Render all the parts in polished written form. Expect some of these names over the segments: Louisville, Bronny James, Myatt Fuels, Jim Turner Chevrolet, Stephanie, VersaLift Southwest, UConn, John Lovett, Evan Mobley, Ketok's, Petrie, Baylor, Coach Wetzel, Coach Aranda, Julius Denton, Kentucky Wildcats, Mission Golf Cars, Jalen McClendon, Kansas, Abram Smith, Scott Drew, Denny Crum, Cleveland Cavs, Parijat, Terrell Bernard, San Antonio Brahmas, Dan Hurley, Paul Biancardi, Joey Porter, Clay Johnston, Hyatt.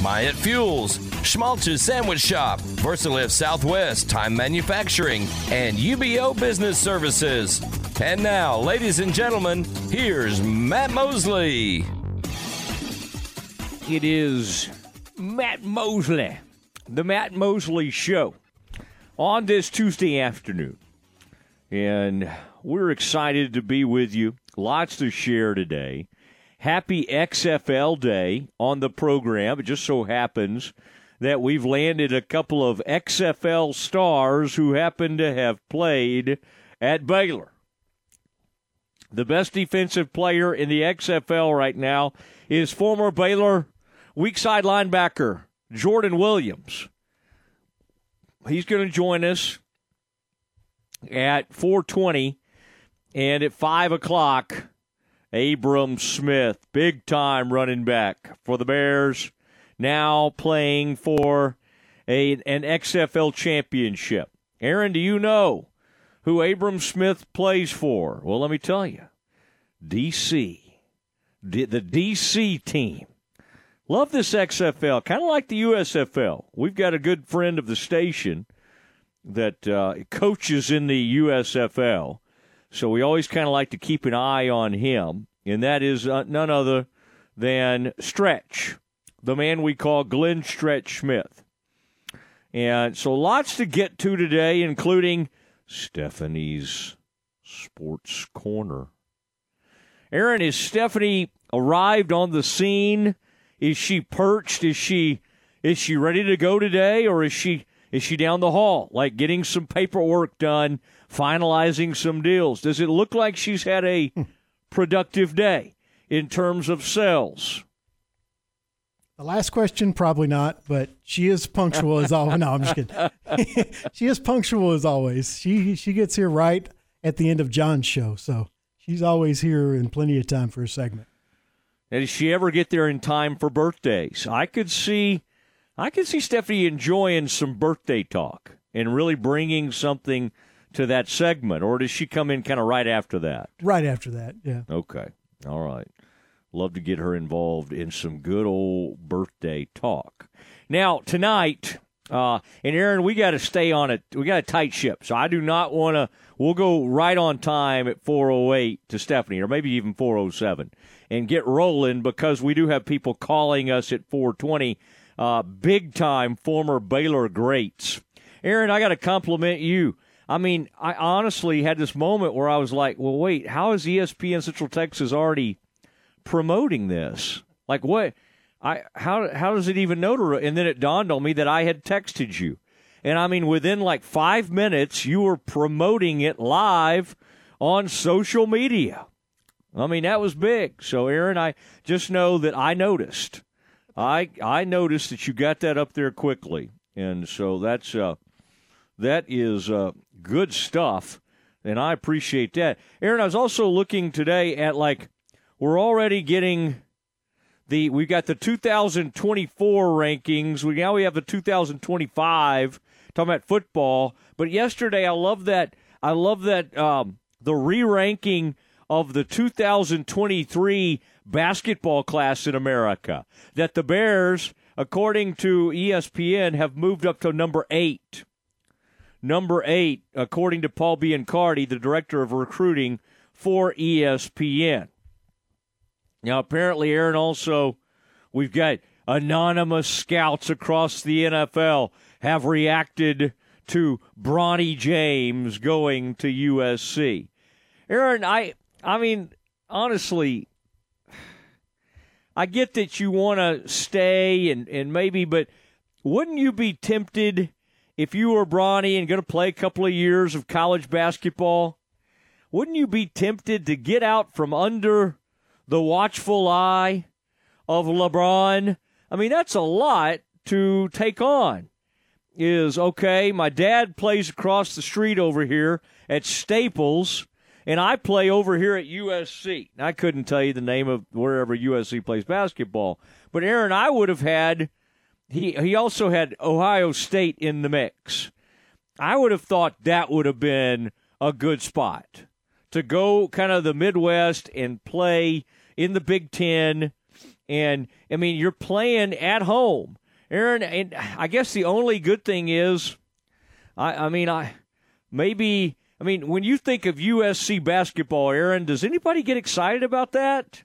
Myatt Fuels, Schmaltz's Sandwich Shop, VersaLift Southwest, Time Manufacturing, and UBO Business Services. And now, ladies and gentlemen, here's Matt Mosley. It is Matt Mosley, the Matt Mosley Show, on this Tuesday afternoon. And we're excited to be with you. Lots to share today. Happy XFL Day on the program. It just so happens that we've landed a couple of XFL stars who happen to have played at Baylor. The best defensive player in the XFL right now is former Baylor weak side linebacker Jordan Williams. He's going to join us at 4:20, and at 5 o'clock, Abram Smith, big-time running back for the Bears, now playing for an XFL championship. Aaron, do you know who Abram Smith plays for? Well, let me tell you, D.C., the D.C. team. Love this XFL, kind of like the USFL. We've got a good friend of the station that coaches in the USFL, so we always kind of like to keep an eye on him, and that is none other than Stretch, the man we call Glenn Stretch Smith. And so lots to get to today, including Stephanie's Sports Corner. Aaron, has Stephanie arrived on the scene? Is she perched? Is she ready to go today, or is she down the hall, like getting some paperwork done, finalizing some deals? Does it look like she's had a productive day in terms of sales? The last question, probably not, but she is punctual as always. No, I'm just kidding. She is punctual as always. She gets here right at the end of John's show, so she's always here in plenty of time for a segment. And does she ever get there in time for birthdays? I could see Stephanie enjoying some birthday talk and really bringing something to that segment, or does she come in kind of right after that? Right after that, yeah. Okay, all right. Love to get her involved in some good old birthday talk. Now, tonight, and Aaron, we got to stay on it. We got a tight ship, so I do not want to – we'll go right on time at 4:08 to Stephanie, or maybe even 4:07, and get rolling because we do have people calling us at 4:20. Big-time former Baylor greats. Aaron, I got to compliment you. I mean, I honestly had this moment where I was like, well, wait, how is ESPN Central Texas already promoting this? Like, what? How does it even know to? And then it dawned on me that I had texted you. And, I mean, within like 5 minutes, you were promoting it live on social media. I mean, that was big. So, Aaron, I just know that I noticed. I noticed that you got that up there quickly, and so that is good stuff, and I appreciate that. Aaron, I was also looking today at, like, we're already getting we've got the 2024 rankings. Now we have the 2025, talking about football. But yesterday, I love that the re-ranking of the 2023 basketball class in America, that the Bears, according to ESPN, have moved up to number 8. Number 8, according to Paul Biancardi, the director of recruiting for ESPN. Now, apparently, Aaron, also, we've got anonymous scouts across the NFL have reacted to Bronny James going to USC. Aaron, I mean, honestly, I get that you want to stay and maybe, but wouldn't you be tempted if you were Bronny and going to play a couple of years of college basketball? Wouldn't you be tempted to get out from under the watchful eye of LeBron? I mean, that's a lot to take on. is, okay, my dad plays across the street over here at Staples, and I play over here at USC. Now, I couldn't tell you the name of wherever USC plays basketball. But Aaron, I would have had – he also had Ohio State in the mix. I would have thought that would have been a good spot to go kind of the Midwest and play in the Big Ten. And, I mean, you're playing at home. Aaron, and I guess the only good thing is, I mean, when you think of USC basketball, Aaron, does anybody get excited about that?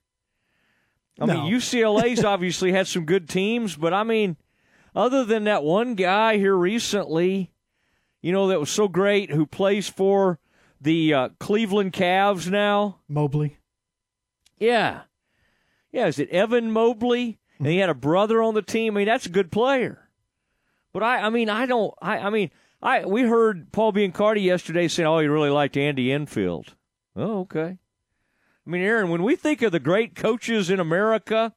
I mean, UCLA's obviously had some good teams, but, I mean, other than that one guy here recently, you know, that was so great, who plays for the Cleveland Cavs now. Mobley. Yeah. Yeah, is it Evan Mobley? And he had a brother on the team. I mean, that's a good player. But, we heard Paul Biancardi yesterday saying, oh, he really liked Andy Enfield. Oh, okay. I mean, Aaron, when we think of the great coaches in America,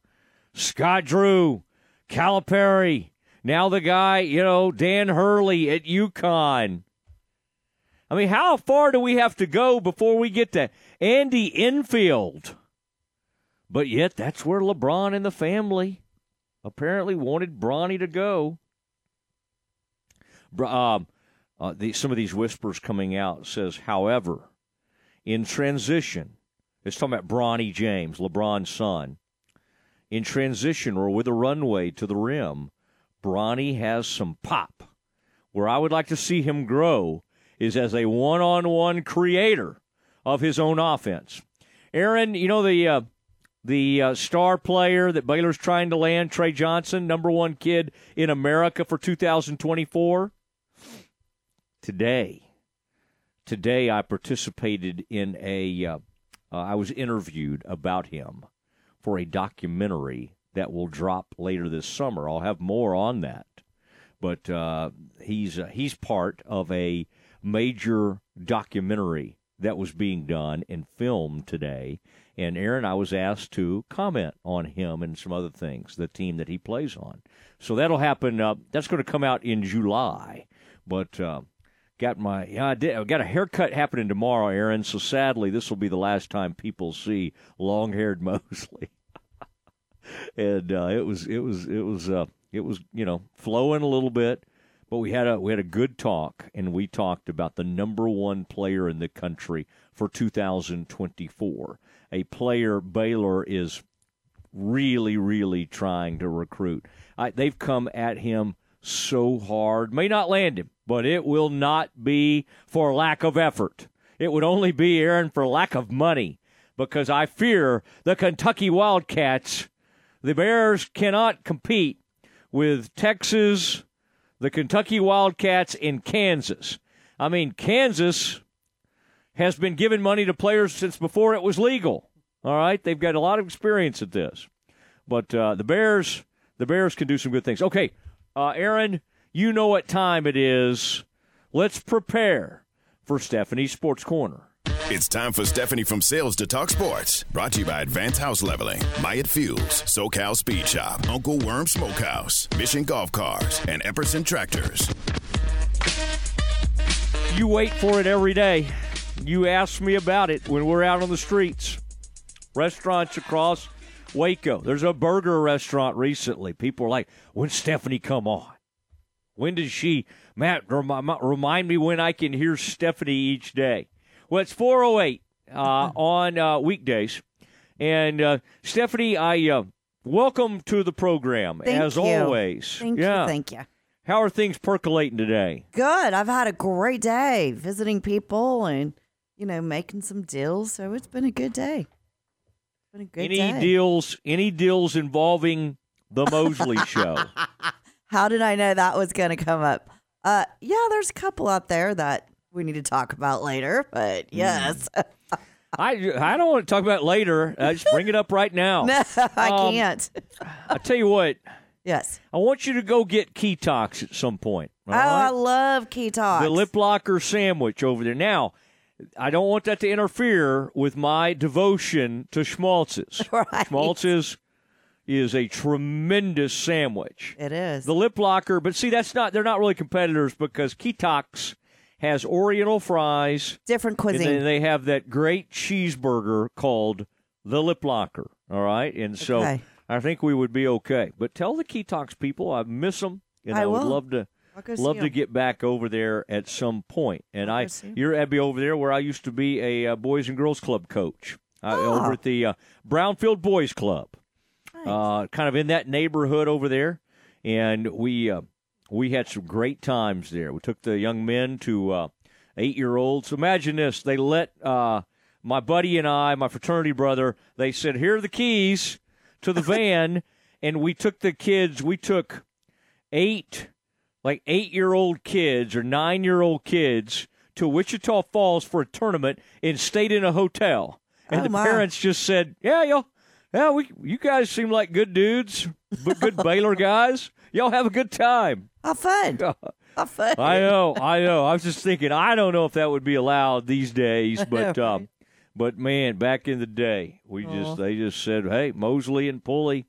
Scott Drew, Calipari, now the guy, you know, Dan Hurley at UConn. I mean, how far do we have to go before we get to Andy Enfield? But yet that's where LeBron and the family apparently wanted Bronny to go. Some of these whispers coming out says, however, in transition, it's talking about Bronny James, LeBron's son. In transition or with a runway to the rim, Bronny has some pop. Where I would like to see him grow is as a one-on-one creator of his own offense. Aaron, you know the star player that Baylor's trying to land, Trey Johnson, number one kid in America for 2024? Today I participated in I was interviewed about him for a documentary that will drop later this summer. I'll have more on that. But he's part of a major documentary that was being done and filmed today. And, Aaron, I was asked to comment on him and some other things, the team that he plays on. So that'll happen. That's going to come out in July. But I got a haircut happening tomorrow, Aaron. So, sadly, this will be the last time people see long-haired Mosley. And it was you know, flowing a little bit, but we had a good talk, and we talked about the number one player in the country for 2024, a player Baylor is really, really trying to recruit. They've come at him so hard, may not land him, but it will not be for lack of effort. It would only be, Aaron, for lack of money, because I fear the Kentucky Wildcats. The Bears cannot compete with Texas, the Kentucky Wildcats, and Kansas. I mean, Kansas has been giving money to players since before it was legal. All right? They've got a lot of experience at this. But the Bears can do some good things. Okay, Aaron, you know what time it is. Let's prepare for Stephanie's Sports Corner. It's time for Stephanie from Sales to Talk Sports. Brought to you by Advanced House Leveling, Myatt Fuels, SoCal Speed Shop, Uncle Worm Smokehouse, Mission Golf Cars, and Epperson Tractors. You wait for it every day. You ask me about it when we're out on the streets. Restaurants across Waco. There's a burger restaurant recently. People are like, when's Stephanie come on? When does she, Matt, remind me when I can hear Stephanie each day. Well, it's 4:08 on weekdays. And, Stephanie, I welcome to the program, as always. Thank you. How are things percolating today? Good. I've had a great day visiting people and, you know, making some deals. So it's been a good day. Any deals involving the Mosley Show? How did I know that was going to come up? Yeah, there's a couple out there that we need to talk about later, but yes. I don't want to talk about it later. I just bring it up right now. No, I can't. I'll tell you what. Yes. I want you to go get Ketok's at some point. Oh, right? I love Ketok's. The lip locker sandwich over there. Now, I don't want that to interfere with my devotion to Schmaltz's. Right. Schmaltz's, is a tremendous sandwich. It is. The Lip Locker, but see, that's not, they're not really competitors because Ketok's has Oriental fries. Different cuisine. And they have that great cheeseburger called the Lip Locker, all right? And so I think we would be okay. But tell the Ketok's people I miss them, and I would love to get back over there at some point. And you're Abby over there where I used to be a Boys and Girls Club coach over at the Brownfield Boys Club. Nice. Kind of in that neighborhood over there. And we had some great times there. We took the young men to 8-year-olds. Imagine this. They let my buddy and I, my fraternity brother, they said, here are the keys to the van. And we took the kids. We took 8-year-old kids or 9-year-old kids to Wichita Falls for a tournament and stayed in a hotel. And parents just said, you guys seem like good dudes, good Baylor guys. Y'all have a good time. How fun. How fun. I know. I was just thinking, I don't know if that would be allowed these days, but but man, back in the day, they just said, hey, Mosley and Pulley,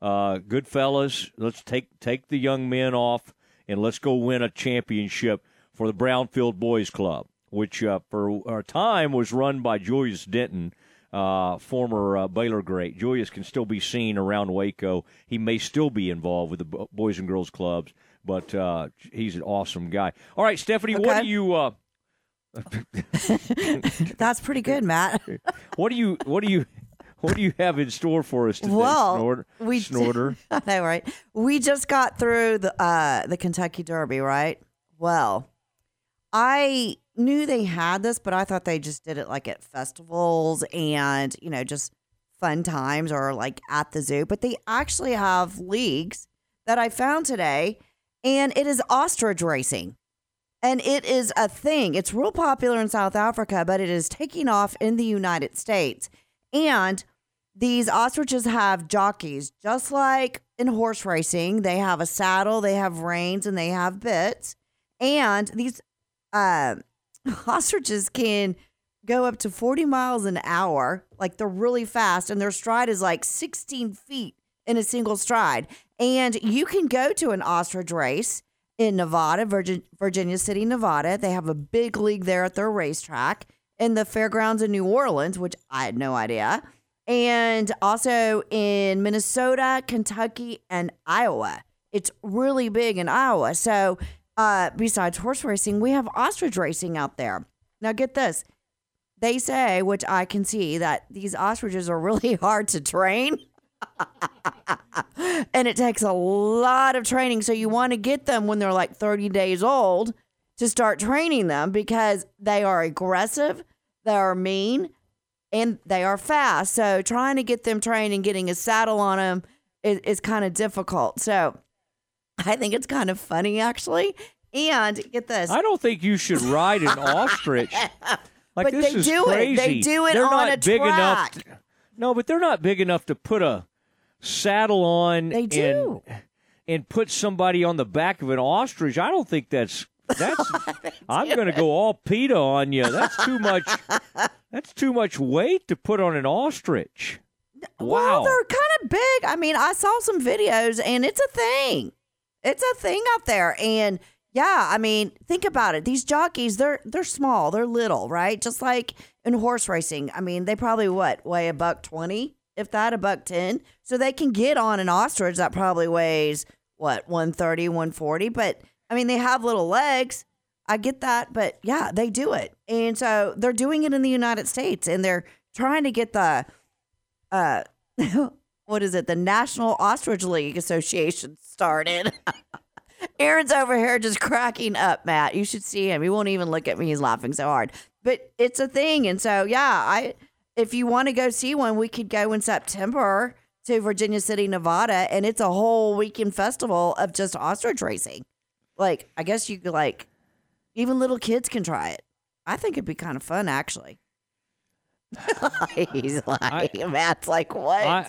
good fellas, let's take the young men off and let's go win a championship for the Brownfield Boys Club, which for our time was run by Julius Denton, former Baylor great. Julius can still be seen around Waco. He may still be involved with the Boys and Girls Clubs, but he's an awesome guy. All right, Stephanie, what do you That's pretty good, Matt. What do you have in store for us today, Snorter? I know, right? We just got through the Kentucky Derby, right? Well, I knew they had this, but I thought they just did it like at festivals and, just fun times or like at the zoo. But they actually have leagues that I found today, and it is ostrich racing. And it is a thing. It's real popular in South Africa, but it is taking off in the United States. And these ostriches have jockeys, just like in horse racing. They have a saddle, they have reins, and they have bits. And these ostriches can go up to 40 miles an hour. Like, they're really fast, and their stride is like 16 feet in a single stride. And you can go to an ostrich race in Nevada, Virginia City, Nevada. They have a big league there at their racetrack. In the fairgrounds in New Orleans, which I had no idea, and also in Minnesota, Kentucky, and Iowa. It's really big in Iowa. So besides horse racing, we have ostrich racing out there. Now get this. They say, which I can see, that these ostriches are really hard to train. And it takes a lot of training. So you want to get them when they're like 30 days old to start training them, because they are aggressive, they are mean, and they are fast. So trying to get them trained and getting a saddle on them is kind of difficult. So I think it's kind of funny, actually. And get this. I don't think you should ride an ostrich. Like, but this they is do crazy. It. They do it they're on not a big track. Enough to, no, but they're not big enough to put a saddle on and put somebody on the back of an ostrich. I don't think that's I'm going to go all PETA on you. That's too much. That's too much weight to put on an ostrich. Wow. Well, they're kind of big. I mean, I saw some videos, and it's a thing. It's a thing out there. And yeah, I mean, think about it. These jockeys, they're small, they're little, right? Just like in horse racing. I mean, they probably weigh $120, if that, $110. So they can get on an ostrich that probably weighs 130, 140, but I mean, they have little legs. I get that. But, yeah, they do it. And so they're doing it in the United States. And they're trying to get the, the National Ostrich League Association started. Aaron's over here just cracking up, Matt. You should see him. He won't even look at me. He's laughing so hard. But it's a thing. And so, yeah, if you want to go see one, we could go in September to Virginia City, Nevada. And it's a whole weekend festival of just ostrich racing. Like, I guess you could, like, even little kids can try it. I think it'd be kind of fun, actually. He's like, Matt's like, what?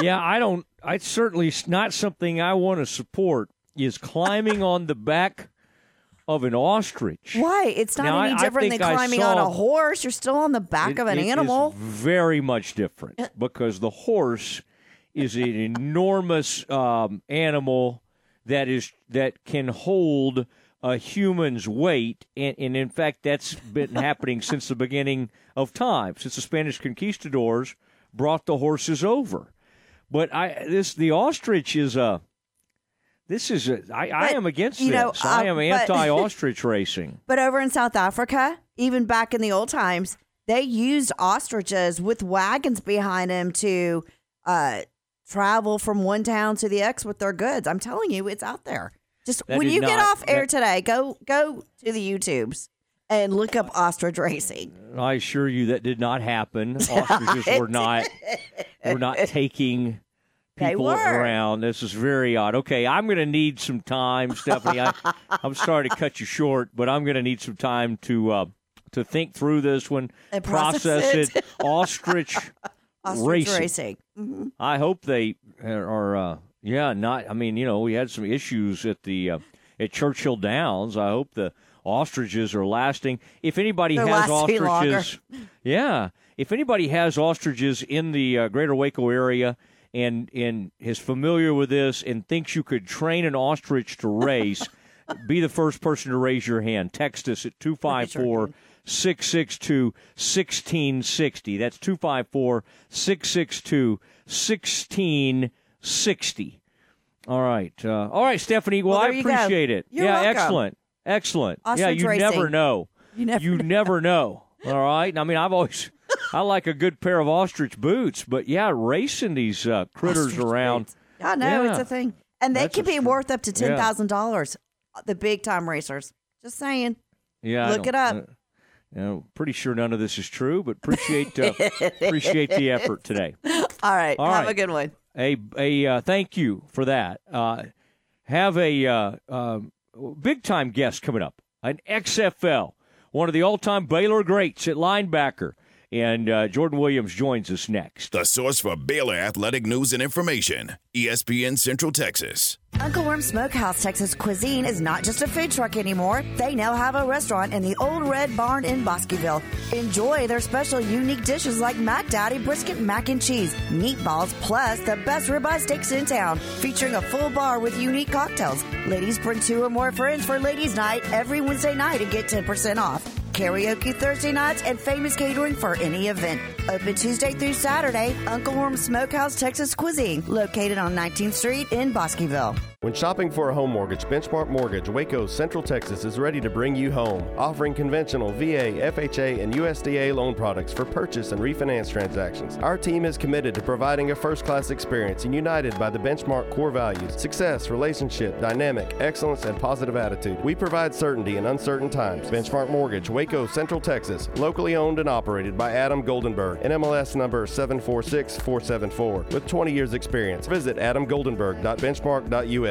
It's certainly not something I want to support is climbing on the back of an ostrich. Why? It's not any different than climbing on a horse. You're still on the back of an animal. It's very much different because the horse is an enormous animal that can hold a human's weight, and in fact, that's been happening since the beginning of time, since the Spanish conquistadors brought the horses over. But the ostrich is, I am against this. I am anti-ostrich racing. But over in South Africa, even back in the old times, they used ostriches with wagons behind them to travel from one town to the next with their goods. I'm telling you, it's out there. Just that when you get off air today, go to the YouTubes and look up ostrich racing. I assure you that did not happen. Ostriches were not taking people around. This is very odd. Okay, I'm going to need some time, Stephanie. I'm sorry to cut you short, but I'm going to need some time to think through this one and process it. Ostrich racing. Mm-hmm. I hope they are. We had some issues at the at Churchill Downs. I hope the ostriches are lasting. If anybody has ostriches, in the Greater Waco area and is familiar with this and thinks you could train an ostrich to race, be the first person to raise your hand. Text us at 254-662-1660. That's 254-662-1660. All right, Stephanie. Well, I appreciate it. You're welcome. Excellent. Ostrich racing. You never know. All right. I mean, I like a good pair of ostrich boots, but racing these critters ostrich around. Boots. I know it's a thing, and they can be worth up to $10,000. The big time racers. Just saying. Yeah. Look it up. Pretty sure none of this is true, but appreciate the effort today. All right. Have a good one. Thank you for that. Have a big-time guest coming up, an XFL, one of the all-time Baylor greats at linebacker. And Jordan Williams joins us next. The source for Baylor athletic news and information, ESPN Central Texas. Uncle Worm Smokehouse Texas Cuisine is not just a food truck anymore. They now have a restaurant in the Old Red Barn in Bosqueville. Enjoy their special unique dishes like Mac Daddy brisket mac and cheese, meatballs, plus the best ribeye steaks in town, featuring a full bar with unique cocktails. Ladies bring two or more friends for ladies' night every Wednesday night and get 10% off. Karaoke Thursday nights, and famous catering for any event. Open Tuesday through Saturday, Uncle Worm Smokehouse Texas Cuisine, located on 19th Street in Bosqueville. When shopping for a home mortgage, Benchmark Mortgage Waco Central Texas is ready to bring you home, offering conventional VA, FHA, and USDA loan products for purchase and refinance transactions. Our team is committed to providing a first-class experience and united by the Benchmark core values: success, relationship, dynamic, excellence, and positive attitude. We provide certainty in uncertain times. Benchmark Mortgage Waco Central Texas, locally owned and operated by Adam Goldenberg, and MLS number 746474. With 20 years experience, visit adamgoldenberg.benchmark.us.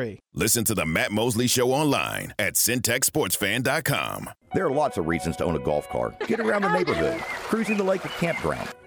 Listen to the Matt Mosley Show online at syntechsportsfan.com. There are lots of reasons to own a golf cart. Get around the neighborhood, cruising the lake at campground,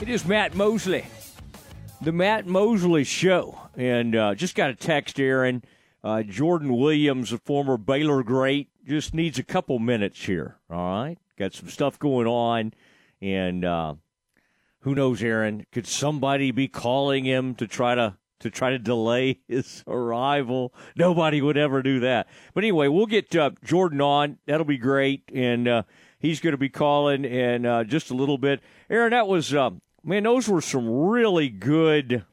It is Matt Mosley, the Matt Mosley Show, and just got a text, Aaron. Jordan Williams, a former Baylor great, just needs a couple minutes here, all right? Got some stuff going on, and who knows, Aaron, could somebody be calling him to try to delay his arrival? Nobody would ever do that. But anyway, we'll get Jordan on. That'll be great, and he's going to be calling in just a little bit. Aaron, that was man, those were some really good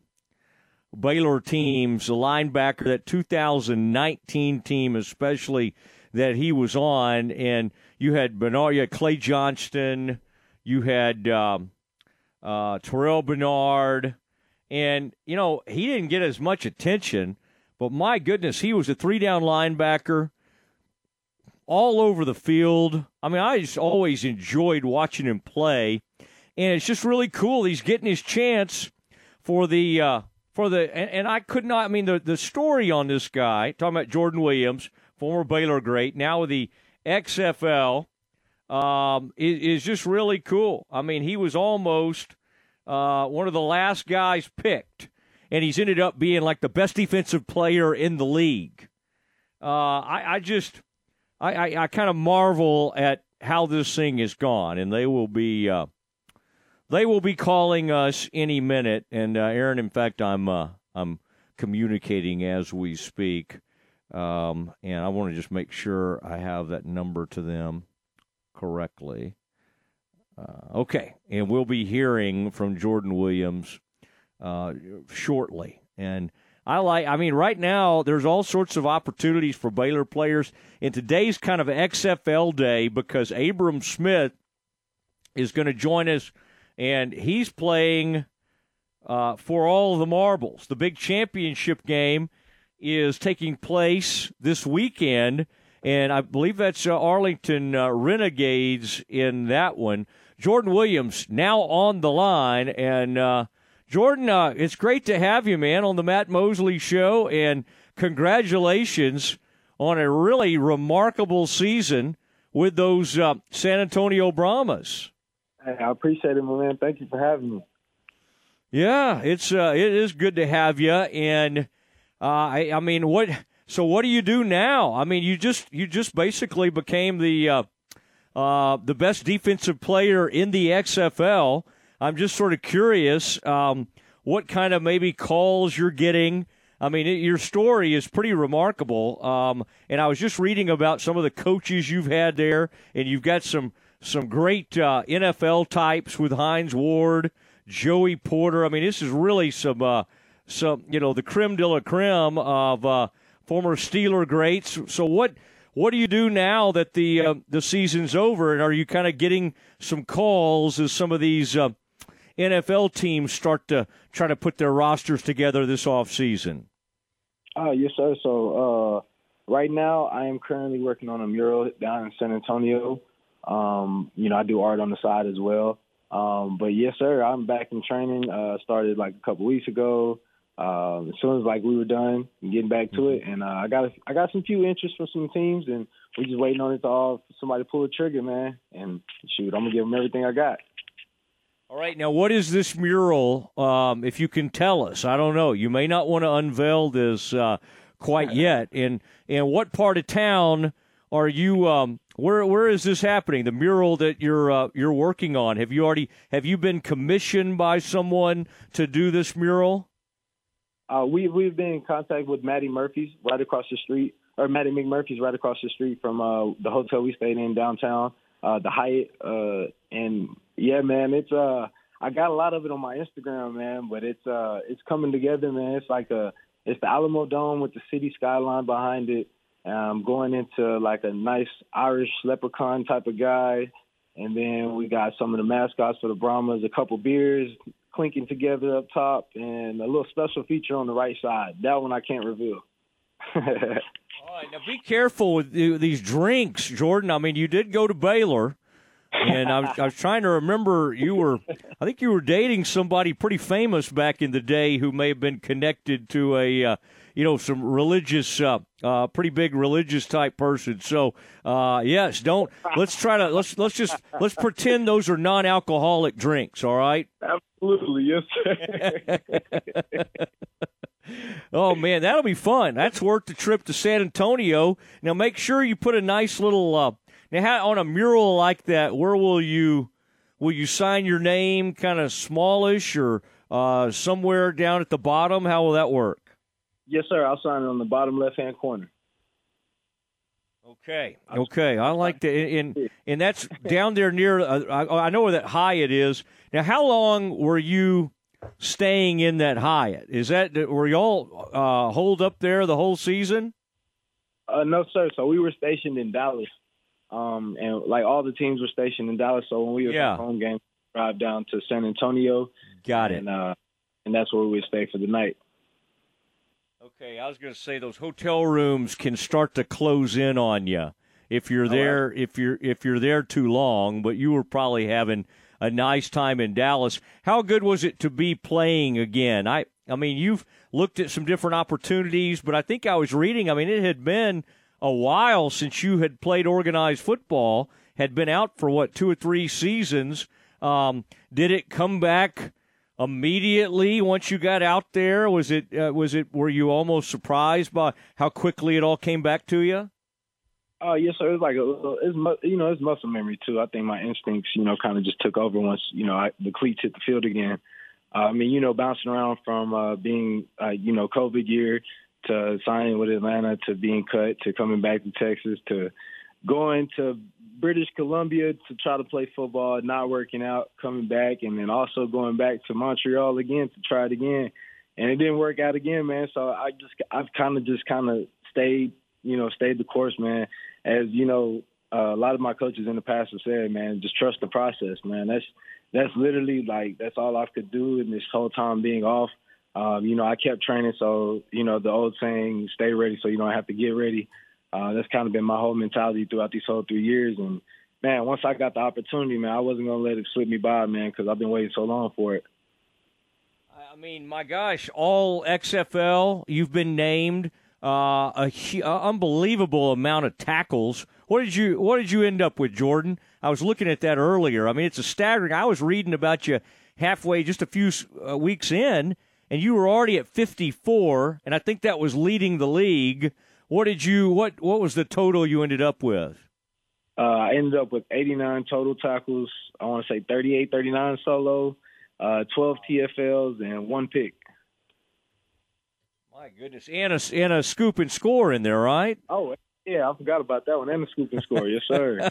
Baylor teams, the linebacker, that 2019 team especially that he was on. And you had Bernard, you had Clay Johnston, you had Terrell Bernard. And, you know, he didn't get as much attention, but my goodness, he was a three-down linebacker all over the field. I mean, I just always enjoyed watching him play. And it's just really cool. He's getting his chance for the the story on this guy, talking about Jordan Williams, former Baylor great, now with the XFL, is just really cool. I mean, he was almost one of the last guys picked, and he's ended up being like the best defensive player in the league. I kind of marvel at how this thing is gone, and they will be they will be calling us any minute. And Aaron, in fact, I'm communicating as we speak, and I want to just make sure I have that number to them correctly. Okay, and we'll be hearing from Jordan Williams shortly. And right now there's all sorts of opportunities for Baylor players. And today's kind of XFL day because Abram Smith is going to join us. And he's playing for all of the marbles. The big championship game is taking place this weekend, and I believe that's Arlington Renegades in that one. Jordan Williams now on the line. And, Jordan, it's great to have you, man, on the Matt Mosley Show. And congratulations on a really remarkable season with those San Antonio Brahmas. I appreciate it, my man. Thank you for having me. Yeah, it is good to have you. And what do you do now? I mean, you just basically became the best defensive player in the XFL. I'm just sort of curious what kind of maybe calls you're getting. I mean, your story is pretty remarkable. And I was just reading about some of the coaches you've had there, and you've got some great NFL types with Hines Ward, Joey Porter. I mean, this is really some the creme de la creme of former Steeler greats. So what do you do now that the season's over, and are you kind of getting some calls as some of these NFL teams start to try to put their rosters together this offseason? Yes, sir. So right now I am currently working on a mural down in San Antonio. I do art on the side as well. But yes, sir, I'm back in training. Started like a couple weeks ago. As soon as we were done getting back to it, and I got some few interests from some teams, and we're just waiting on it to all somebody pull the trigger, man. And shoot, I'm gonna give them everything I got. All right, now what is this mural? If you can tell us, I don't know. You may not want to unveil this quite yet. And what part of town are you? Where is this happening? The mural that you're working on. Have you been commissioned by someone to do this mural? We've been in contact with Maddie McMurphy's right across the street from the hotel we stayed in downtown, the Hyatt. And yeah, man, it's I got a lot of it on my Instagram, man. But it's coming together, man. It's the Alamo Dome with the city skyline behind it. Going into like a nice Irish leprechaun type of guy. And then we got some of the mascots for the Brahmas, a couple beers clinking together up top, and a little special feature on the right side. That one I can't reveal. All right, now be careful with these drinks, Jordan. I mean, you did go to Baylor, and I was trying to remember I think you were dating somebody pretty famous back in the day who may have been connected to a some religious, pretty big religious type person. So yes, let's pretend those are non-alcoholic drinks. All right. Absolutely, yes, sir. Oh man, that'll be fun. That's worth the trip to San Antonio. Now make sure you put a nice little on a mural like that. Where will you sign your name? Kind of smallish, or somewhere down at the bottom? How will that work? Yes, sir. I'll sign it on the bottom left-hand corner. Okay. I like that. And that's down there near I know where that Hyatt is. Now, how long were you staying in that Hyatt? Were y'all holed up there the whole season? No, sir. So we were stationed in Dallas, and like all the teams were stationed in Dallas. So when we were at home games, we drive down to San Antonio. Got it. And that's where we stayed for the night. Okay, I was going to say those hotel rooms can start to close in on you if you're there. Right. If you're there too long, but you were probably having a nice time in Dallas. How good was it to be playing again? I mean, you've looked at some different opportunities, but I think I was reading. I mean, it had been a while since you had played organized football. Had been out for what, 2 or 3 seasons. Did it come back immediately once you got out there? Were you almost surprised by how quickly it all came back to you? Yes, sir. It's like it's muscle memory too. I think my instincts, kind of just took over once the cleats hit the field again. Bouncing around from being COVID year to signing with Atlanta to being cut to coming back to Texas to going to British Columbia to try to play football, not working out, coming back, and then also going back to Montreal again to try it again. And it didn't work out again, man. So I've kind of stayed, stayed the course, man. As a lot of my coaches in the past have said, man, just trust the process, man. That's literally that's all I could do in this whole time being off. I kept training. So, the old saying, stay ready so you don't have to get ready. That's kind of been my whole mentality throughout these whole 3 years. And, man, once I got the opportunity, man, I wasn't going to let it slip me by, man, because I've been waiting so long for it. I mean, my gosh, all XFL, you've been named an unbelievable amount of tackles. What did you end up with, Jordan? I was looking at that earlier. I mean, it's a staggering. I was reading about you halfway, just a few weeks in, and you were already at 54, and I think that was leading the league. What was the total you ended up with? I ended up with 89 total tackles. I want to say 38, 39 solo, 12 TFLs, and 1 pick. My goodness. And a scoop and score in there, right? Oh, yeah, I forgot about that one. And a scoop and score, yes, sir.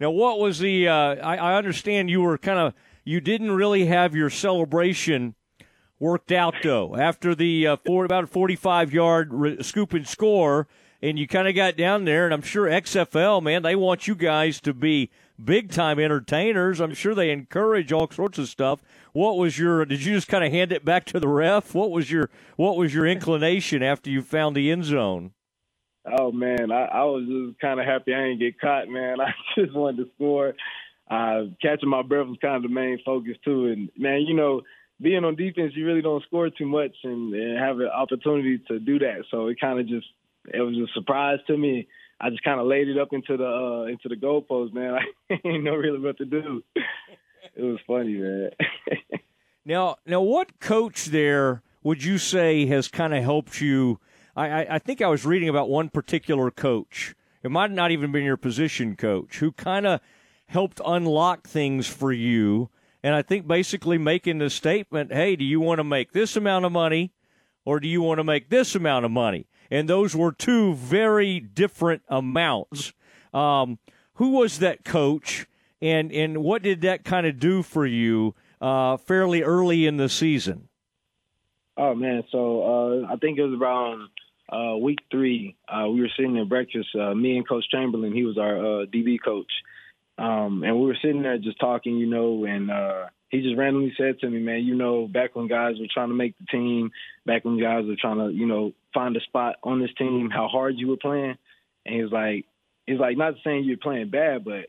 Now, what was the I understand you were you didn't really have your celebration worked out, though, after the about a 45-yard scoop and score, and you kind of got down there, and I'm sure XFL, man, they want you guys to be big-time entertainers. I'm sure they encourage all sorts of stuff. Did you just kind of hand it back to the ref? What was your inclination after you found the end zone? Oh, man, I was just kind of happy I didn't get caught, man. I just wanted to score. Catching my breath was kind of the main focus, too. And, man, being on defense, you really don't score too much and have an opportunity to do that. So it was a surprise to me. I just kind of laid it up into the goalpost, man. I didn't know really what to do. It was funny, man. Now, what coach there would you say has kind of helped you? I think I was reading about one particular coach. It might not even been your position coach who kind of helped unlock things for you. And I think basically making the statement, hey, do you want to make this amount of money or do you want to make this amount of money? And those were two very different amounts. Who was that coach and what did that kind of do for you fairly early in the season? Oh, man. So I think it was around week three, we were sitting at breakfast, me and Coach Chamberlain, he was our DB coach. And we were sitting there just talking, you know, and he just randomly said to me, man, you know, back when guys were trying to make the team, back when guys were trying to, you know, find a spot on this team, how hard you were playing. And he was like, not saying you're playing bad, but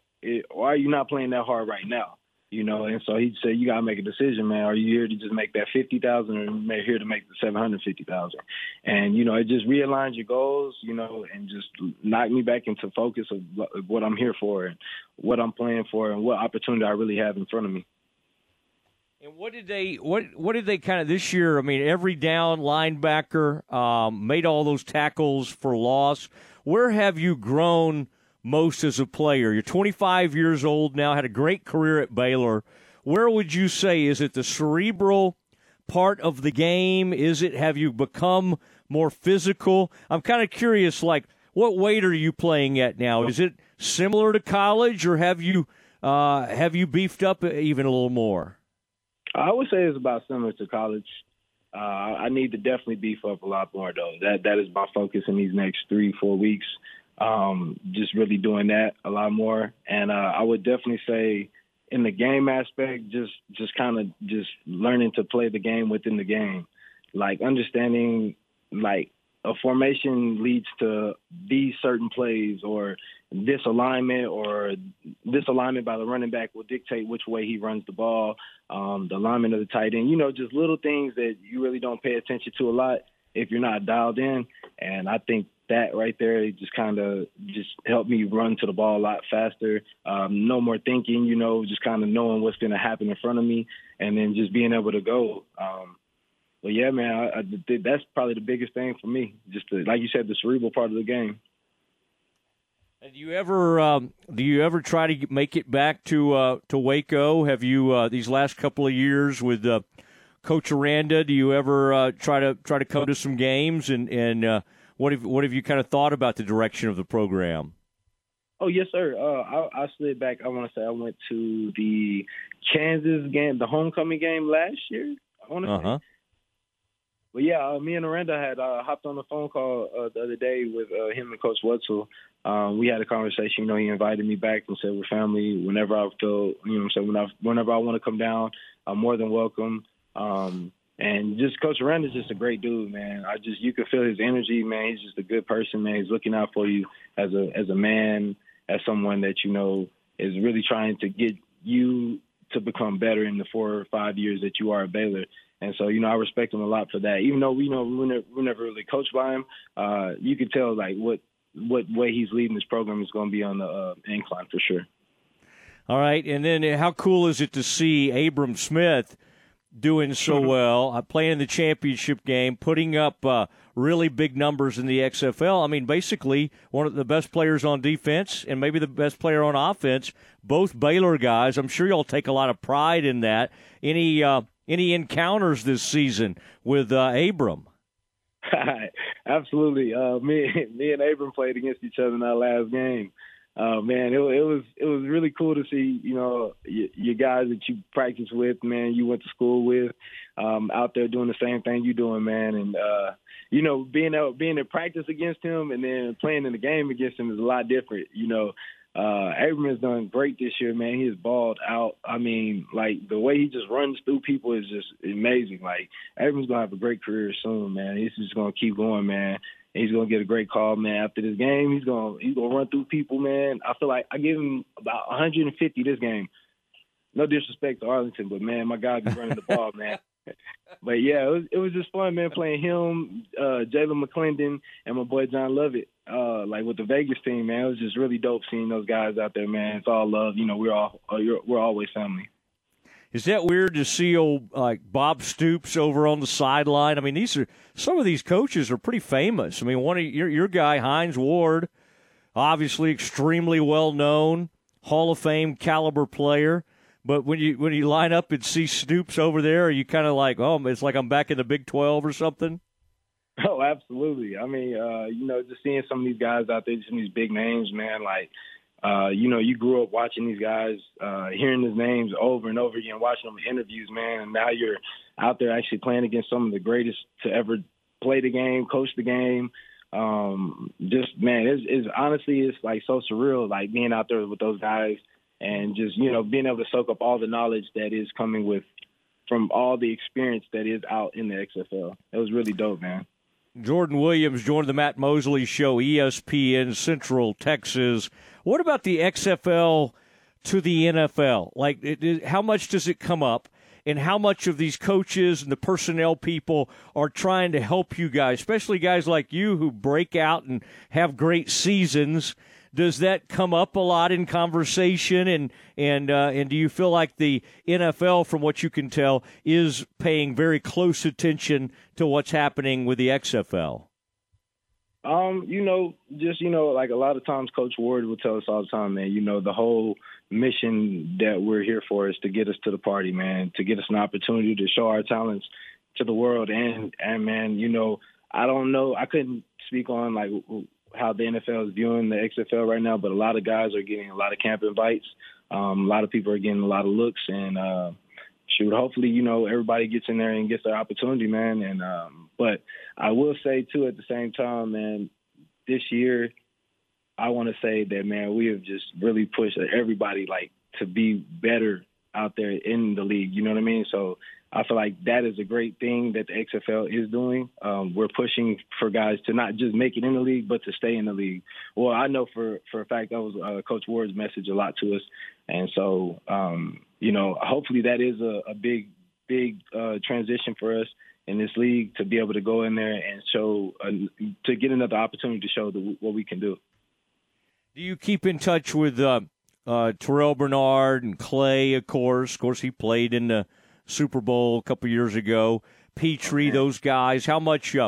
why are you not playing that hard right now? You know, and so he said, you got to make a decision, man. Are you here to just make that $50,000 or are you here to make the $750,000? And, you know, it just realigns your goals, you know, and just knocked me back into focus of what I'm here for and what I'm playing for and what opportunity I really have in front of me. And what did they kind of this year? I mean, every down linebacker made all those tackles for loss. Where have you grown most as a player? You're 25 years old now, had a great career at Baylor. Where would you say, is it the cerebral part of the game? Is it, have you become more physical? I'm kind of curious, like, what weight are you playing at now? Is it similar to college, or have you beefed up even a little more? I would say it's about similar to college. I need to definitely beef up a lot more, though. That is my focus in these next 3-4 weeks. Just really doing that a lot more. And I would definitely say in the game aspect, just kind of learning to play the game within the game. Like understanding, like, a formation leads to these certain plays, or this alignment by the running back will dictate which way he runs the ball, the alignment of the tight end, you know, just little things that you really don't pay attention to a lot if you're not dialed in. And I think that right there, it just kind of just helped me run to the ball a lot faster. No more thinking, you know, just kind of knowing what's going to happen in front of me and then just being able to go. But yeah, man, that's probably the biggest thing for me. Just like you said, the cerebral part of the game. And do you ever try to make it back to Waco? Have you these last couple of years with Coach Aranda? Do you ever try to come to some games? And what have you kind of thought about the direction of the program? Oh, yes, sir. I slid back. I want to say I went to the Kansas game, the homecoming game last year. I want to say. But, yeah, me and Miranda had hopped on a phone call the other day with him and Coach Wetzel. We had a conversation. You know, he invited me back and said, we're family. Whenever I feel, you know what I'm saying, whenever I want to come down, I'm more than welcome. And just Coach Miranda's just a great dude, man. You can feel his energy, man. He's just a good person, man. He's looking out for you as a man, as someone that, you know, is really trying to get you to become better in the 4 or 5 years that you are at Baylor. And so, you know, I respect him a lot for that. Even though we never really coached by him, you could tell, like, what way he's leading this program is going to be on the incline for sure. All right. And then how cool is it to see Abram Smith doing so well, playing the championship game, putting up really big numbers in the XFL? I mean, basically one of the best players on defense and maybe the best player on offense, both Baylor guys. I'm sure y'all take a lot of pride in that. Any encounters this season with Abram? Absolutely. Me and Abram played against each other in our last game. Man, it was really cool to see, you know, your guys that you practice with, man, you went to school with, out there doing the same thing you're doing, man. And, you know, being in practice against him and then playing in the game against him is a lot different, you know. Abram has done great this year, man. He is balled out. I mean, like, the way he just runs through people is just amazing. Like, Abram's going to have a great career soon, man. He's just going to keep going, man. And he's going to get a great call, man. After this game, he's going to run through people, man. I feel like I give him about 150 this game. No disrespect to Arlington, but, man, my guy be running the ball, man. But, yeah, it was just fun, man, playing him, Jalen McClendon, and my boy John Lovett, like with the Vegas team, man. It was just really dope seeing those guys out there, man. It's all love. You know, we're always family. Is that weird to see old like Bob Stoops over on the sideline? I mean, some of these coaches are pretty famous. I mean, one of your guy, Hines Ward, obviously extremely well-known, Hall of Fame caliber player. But when you line up and see Stoops over there, are you kind of like, oh, it's like I'm back in the Big 12 or something? Oh, absolutely. I mean, you know, just seeing some of these guys out there, just these big names, man, like, you know, you grew up watching these guys, hearing his names over and over again, watching them in interviews, man, and now you're out there actually playing against some of the greatest to ever play the game, coach the game. Just, man, it's honestly, it's like so surreal, like being out there with those guys and just, you know, being able to soak up all the knowledge that is coming with from all the experience that is out in the XFL. It was really dope, man. Jordan Williams joined the Matt Mosley Show, ESPN Central Texas. What about the XFL to the NFL? Like, how much does it come up? And how much of these coaches and the personnel people are trying to help you guys, especially guys like you who break out and have great seasons? Does that come up a lot in conversation? And do you feel like the NFL, from what you can tell, is paying very close attention to what's happening with the XFL? Like a lot of times Coach Ward will tell us all the time, man, you know, the whole mission that we're here for is to get us to the party, man, to get us an opportunity to show our talents to the world. And man, you know, I don't know, I couldn't speak on like how the NFL is viewing the XFL right now, but a lot of guys are getting a lot of camp invites. A lot of people are getting a lot of looks, and hopefully, you know, everybody gets in there and gets their opportunity, man. And but I will say, too, at the same time, man, this year I want to say that, man, we have just really pushed everybody, like, to be better out there in the league. You know what I mean? So I feel like that is a great thing that the XFL is doing. We're pushing for guys to not just make it in the league, but to stay in the league. Well, I know for a fact that was Coach Ward's message a lot to us. And so, you know, hopefully that is a big transition for us in this league to be able to go in there and show to get another opportunity to show what we can do. Do you keep in touch with Terrell Bernard and Clay, of course? Of course, he played in the Super Bowl a couple of years ago. Petrie, those guys. How much do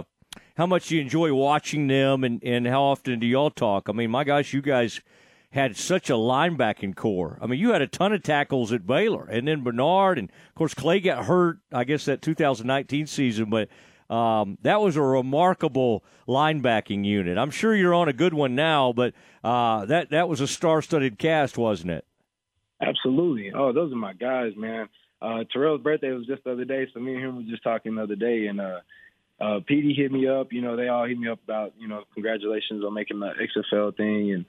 you enjoy watching them, and how often do y'all talk? I mean, my gosh, you guys had such a linebacking core. I mean, you had a ton of tackles at Baylor, and then Bernard, and, of course, Clay got hurt, I guess, that 2019 season, but that was a remarkable linebacking unit. I'm sure you're on a good one now, but that was a star-studded cast, wasn't it? Absolutely. Oh, those are my guys, man. Terrell's birthday was just the other day, so me and him were just talking the other day, and Petey hit me up. You know, they all hit me up about, you know, congratulations on making the XFL thing, and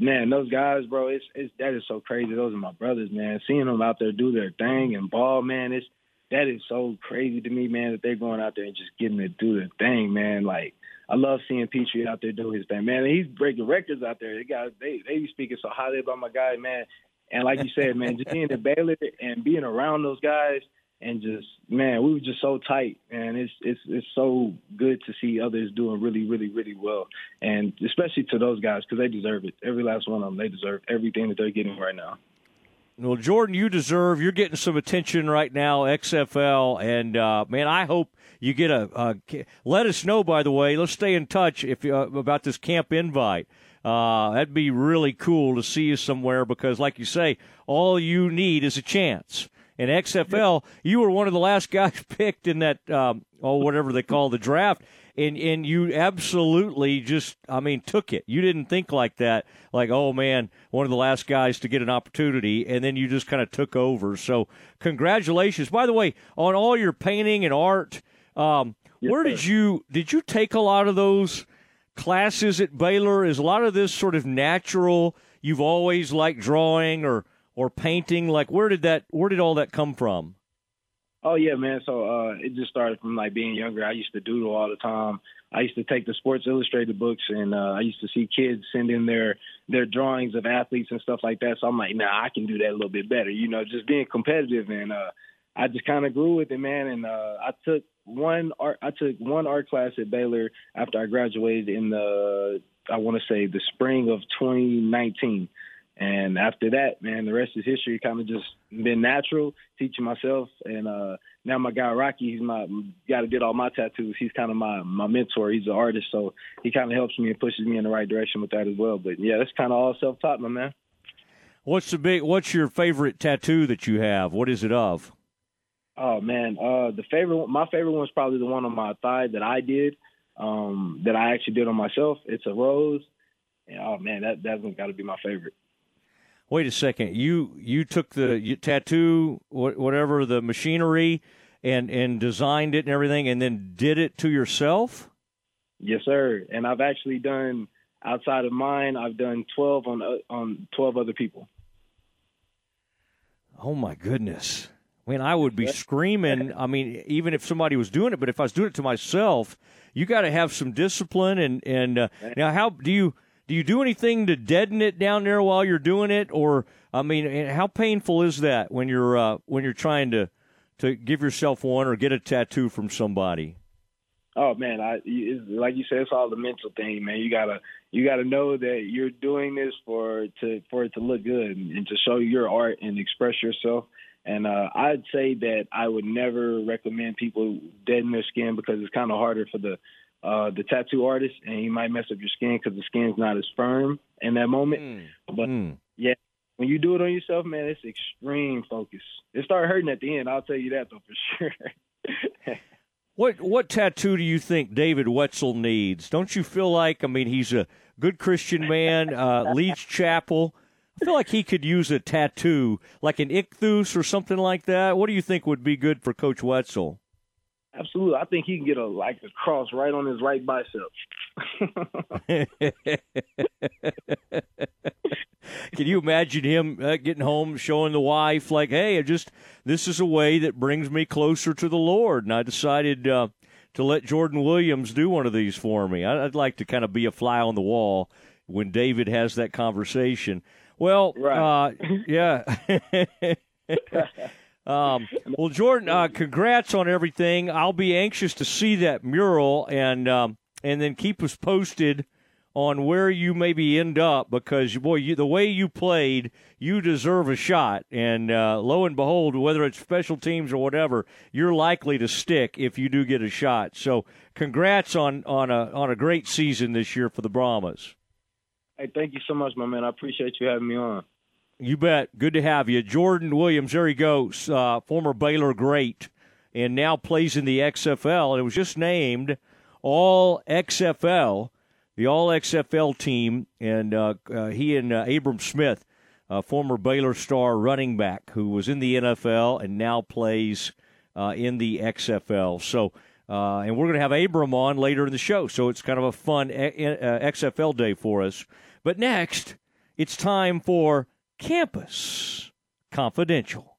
man, those guys, bro, that is so crazy. Those are my brothers, man. Seeing them out there do their thing and ball, man, that is so crazy to me, man, that they're going out there and just getting to do their thing, man. Like, I love seeing Petrie out there doing his thing, man. And he's breaking records out there. They be speaking so highly about my guy, man. And like you said, man, just being at Baylor and being around those guys and just, man, we were just so tight. And it's so good to see others doing really, really, really well. And especially to those guys, because they deserve it. Every last one of them, they deserve everything that they're getting right now. Well, Jordan, you're getting some attention right now, XFL. And, man, I hope you get let us know, by the way. Let's stay in touch about this camp invite. That'd be really cool to see you somewhere because, like you say, all you need is a chance. And XFL, you were one of the last guys picked in that, whatever they call the draft, and you absolutely just, I mean, took it. You didn't think like that, like, oh, man, one of the last guys to get an opportunity, and then you just kind of took over. So congratulations. By the way, on all your painting and art, where did you take a lot of those classes at Baylor? Is a lot of this sort of natural, you've always liked drawing or painting? Like, where did all that come from? Oh, yeah, man. So it just started from, like, being younger. I used to doodle all the time. I used to take the Sports Illustrated books, and I used to see kids send in their drawings of athletes and stuff like that. So I'm like, nah, I can do that a little bit better, you know, just being competitive. And I just kind of grew with it, man. And I took one art class at Baylor after I graduated in the spring of 2019. And after that, man, the rest is history. Kind of just been natural, teaching myself. And now my guy Rocky, he's my guy that did all my tattoos. He's kind of my mentor. He's an artist, so he kind of helps me and pushes me in the right direction with that as well. But, yeah, that's kind of all self-taught, my man. What's your favorite tattoo that you have? What is it of? Oh, man, my favorite one is probably the one on my thigh that I did, that I actually did on myself. It's a rose. And, oh, man, that one's got to be my favorite. Wait a second. You took the tattoo, whatever the machinery, and designed it and everything, and then did it to yourself? Yes, sir. And I've actually done, outside of mine, I've done 12 on 12 other people. Oh, my goodness. I mean, I would be screaming, I mean, even if somebody was doing it, but if I was doing it to myself, you got to have some discipline. And now, how do you do anything to deaden it down there while you're doing it? Or, I mean, how painful is that when you're trying to give yourself one or get a tattoo from somebody? Oh, man, it's, like you said, it's all the mental thing, man. You gotta know that you're doing this for it to look good and to show your art and express yourself. And I'd say that I would never recommend people deaden their skin because it's kind of harder for the tattoo artist, and you might mess up your skin because the skin's not as firm in that moment. But yeah, when you do it on yourself, man, it's extreme focus. It starts hurting at the end. I'll tell you that though for sure. What tattoo do you think David Wetzel needs? Don't you feel like, I mean, he's a good Christian man, leads chapel. I feel like he could use a tattoo, like an ichthus or something like that. What do you think would be good for Coach Wetzel? Absolutely. I think he can get a cross right on his right bicep. Can you imagine him getting home, showing the wife, like, hey, this is a way that brings me closer to the Lord, and I decided to let Jordan Williams do one of these for me. I'd like to kind of be a fly on the wall when David has that conversation. Well, right. Well, Jordan, congrats on everything. I'll be anxious to see that mural, and then keep us posted on where you maybe end up, because, boy, the way you played, you deserve a shot. And lo and behold, whether it's special teams or whatever, you're likely to stick if you do get a shot. So congrats on a great season this year for the Brahmas. Hey, thank you so much, my man. I appreciate you having me on. You bet. Good to have you. Jordan Williams, there he goes, former Baylor great, and now plays in the XFL. It was just named All-XFL. The All-XFL team, and he and Abram Smith, former Baylor star running back who was in the NFL and now plays in the XFL. So, and we're going to have Abram on later in the show, so it's kind of a fun XFL day for us. But next, it's time for Campus Confidential.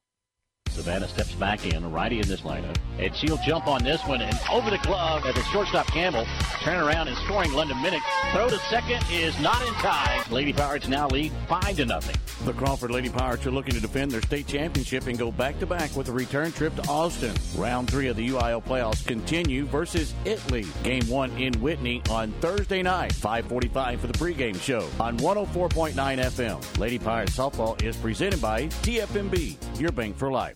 Savannah steps back in, a righty in this lineup, and she'll jump on this one, and over the glove at the shortstop Campbell, turn around and scoring London Minnick. Throw to second is not in time. Lady Pirates now lead 5-0. The Crawford Lady Pirates are looking to defend their state championship and go back-to-back with a return trip to Austin. Round 3 of the UIL playoffs continue versus Italy. Game 1 in Whitney on Thursday night, 5:45 for the pregame show on 104.9 FM. Lady Pirates softball is presented by TFMB, your bank for life.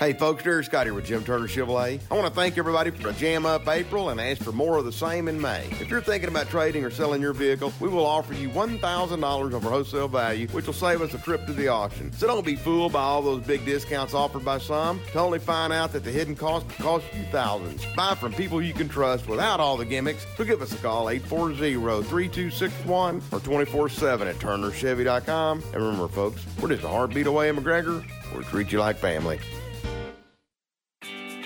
Hey folks, Derek Scott here with Jim Turner Chevrolet. I want to thank everybody for a jam-up April and ask for more of the same in May. If you're thinking about trading or selling your vehicle, we will offer you $1,000 over wholesale value, which will save us a trip to the auction. So don't be fooled by all those big discounts offered by some to only find out that the hidden cost can cost you thousands. Buy from people you can trust without all the gimmicks. So give us a call, 840-3261 or 24/7 at turnerchevy.com. And remember folks, we're just a heartbeat away in McGregor. We'll treat you like family.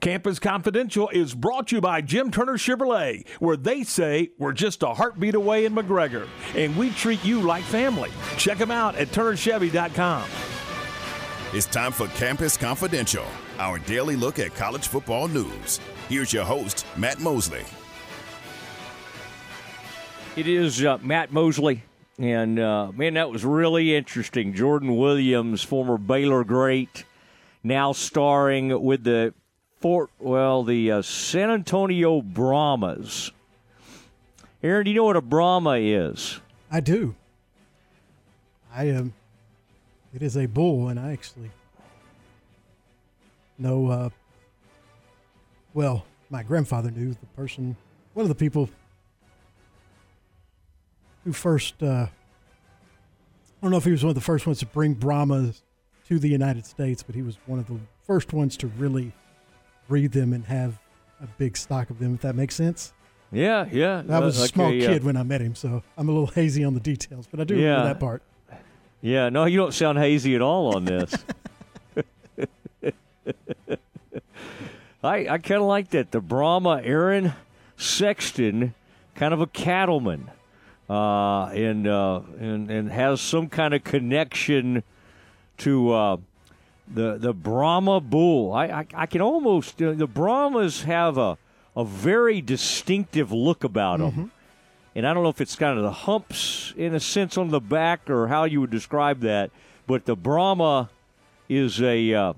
Campus Confidential is brought to you by Jim Turner Chevrolet, where they say we're just a heartbeat away in McGregor, and we treat you like family. Check them out at turnerchevy.com. It's time for Campus Confidential, our daily look at college football news. Here's your host, Matt Mosley. It is Matt Mosley, and man, that was really interesting. Jordan Williams, former Baylor great, now starring with the San Antonio Brahmas. Aaron, do you know what a Brahma is? I do. I am. It is a bull, and I actually know. Well, my grandfather knew the person, one of the people who first. I don't know if he was one of the first ones to bring Brahmas to the United States, but he was one of the first ones to really breed them and have a big stock of them, if that makes sense. Yeah. I was like a small kid when I met him, so I'm a little hazy on the details, but I do remember that part. Yeah, no, you don't sound hazy at all on this. I kind of like that. The Brahma, Aaron Sexton, kind of a cattleman, and has some kind of connection to the Brahma bull. I can almost the Brahmas have a very distinctive look about them, and I don't know if it's kind of the humps in a sense on the back or how you would describe that, but the Brahma is a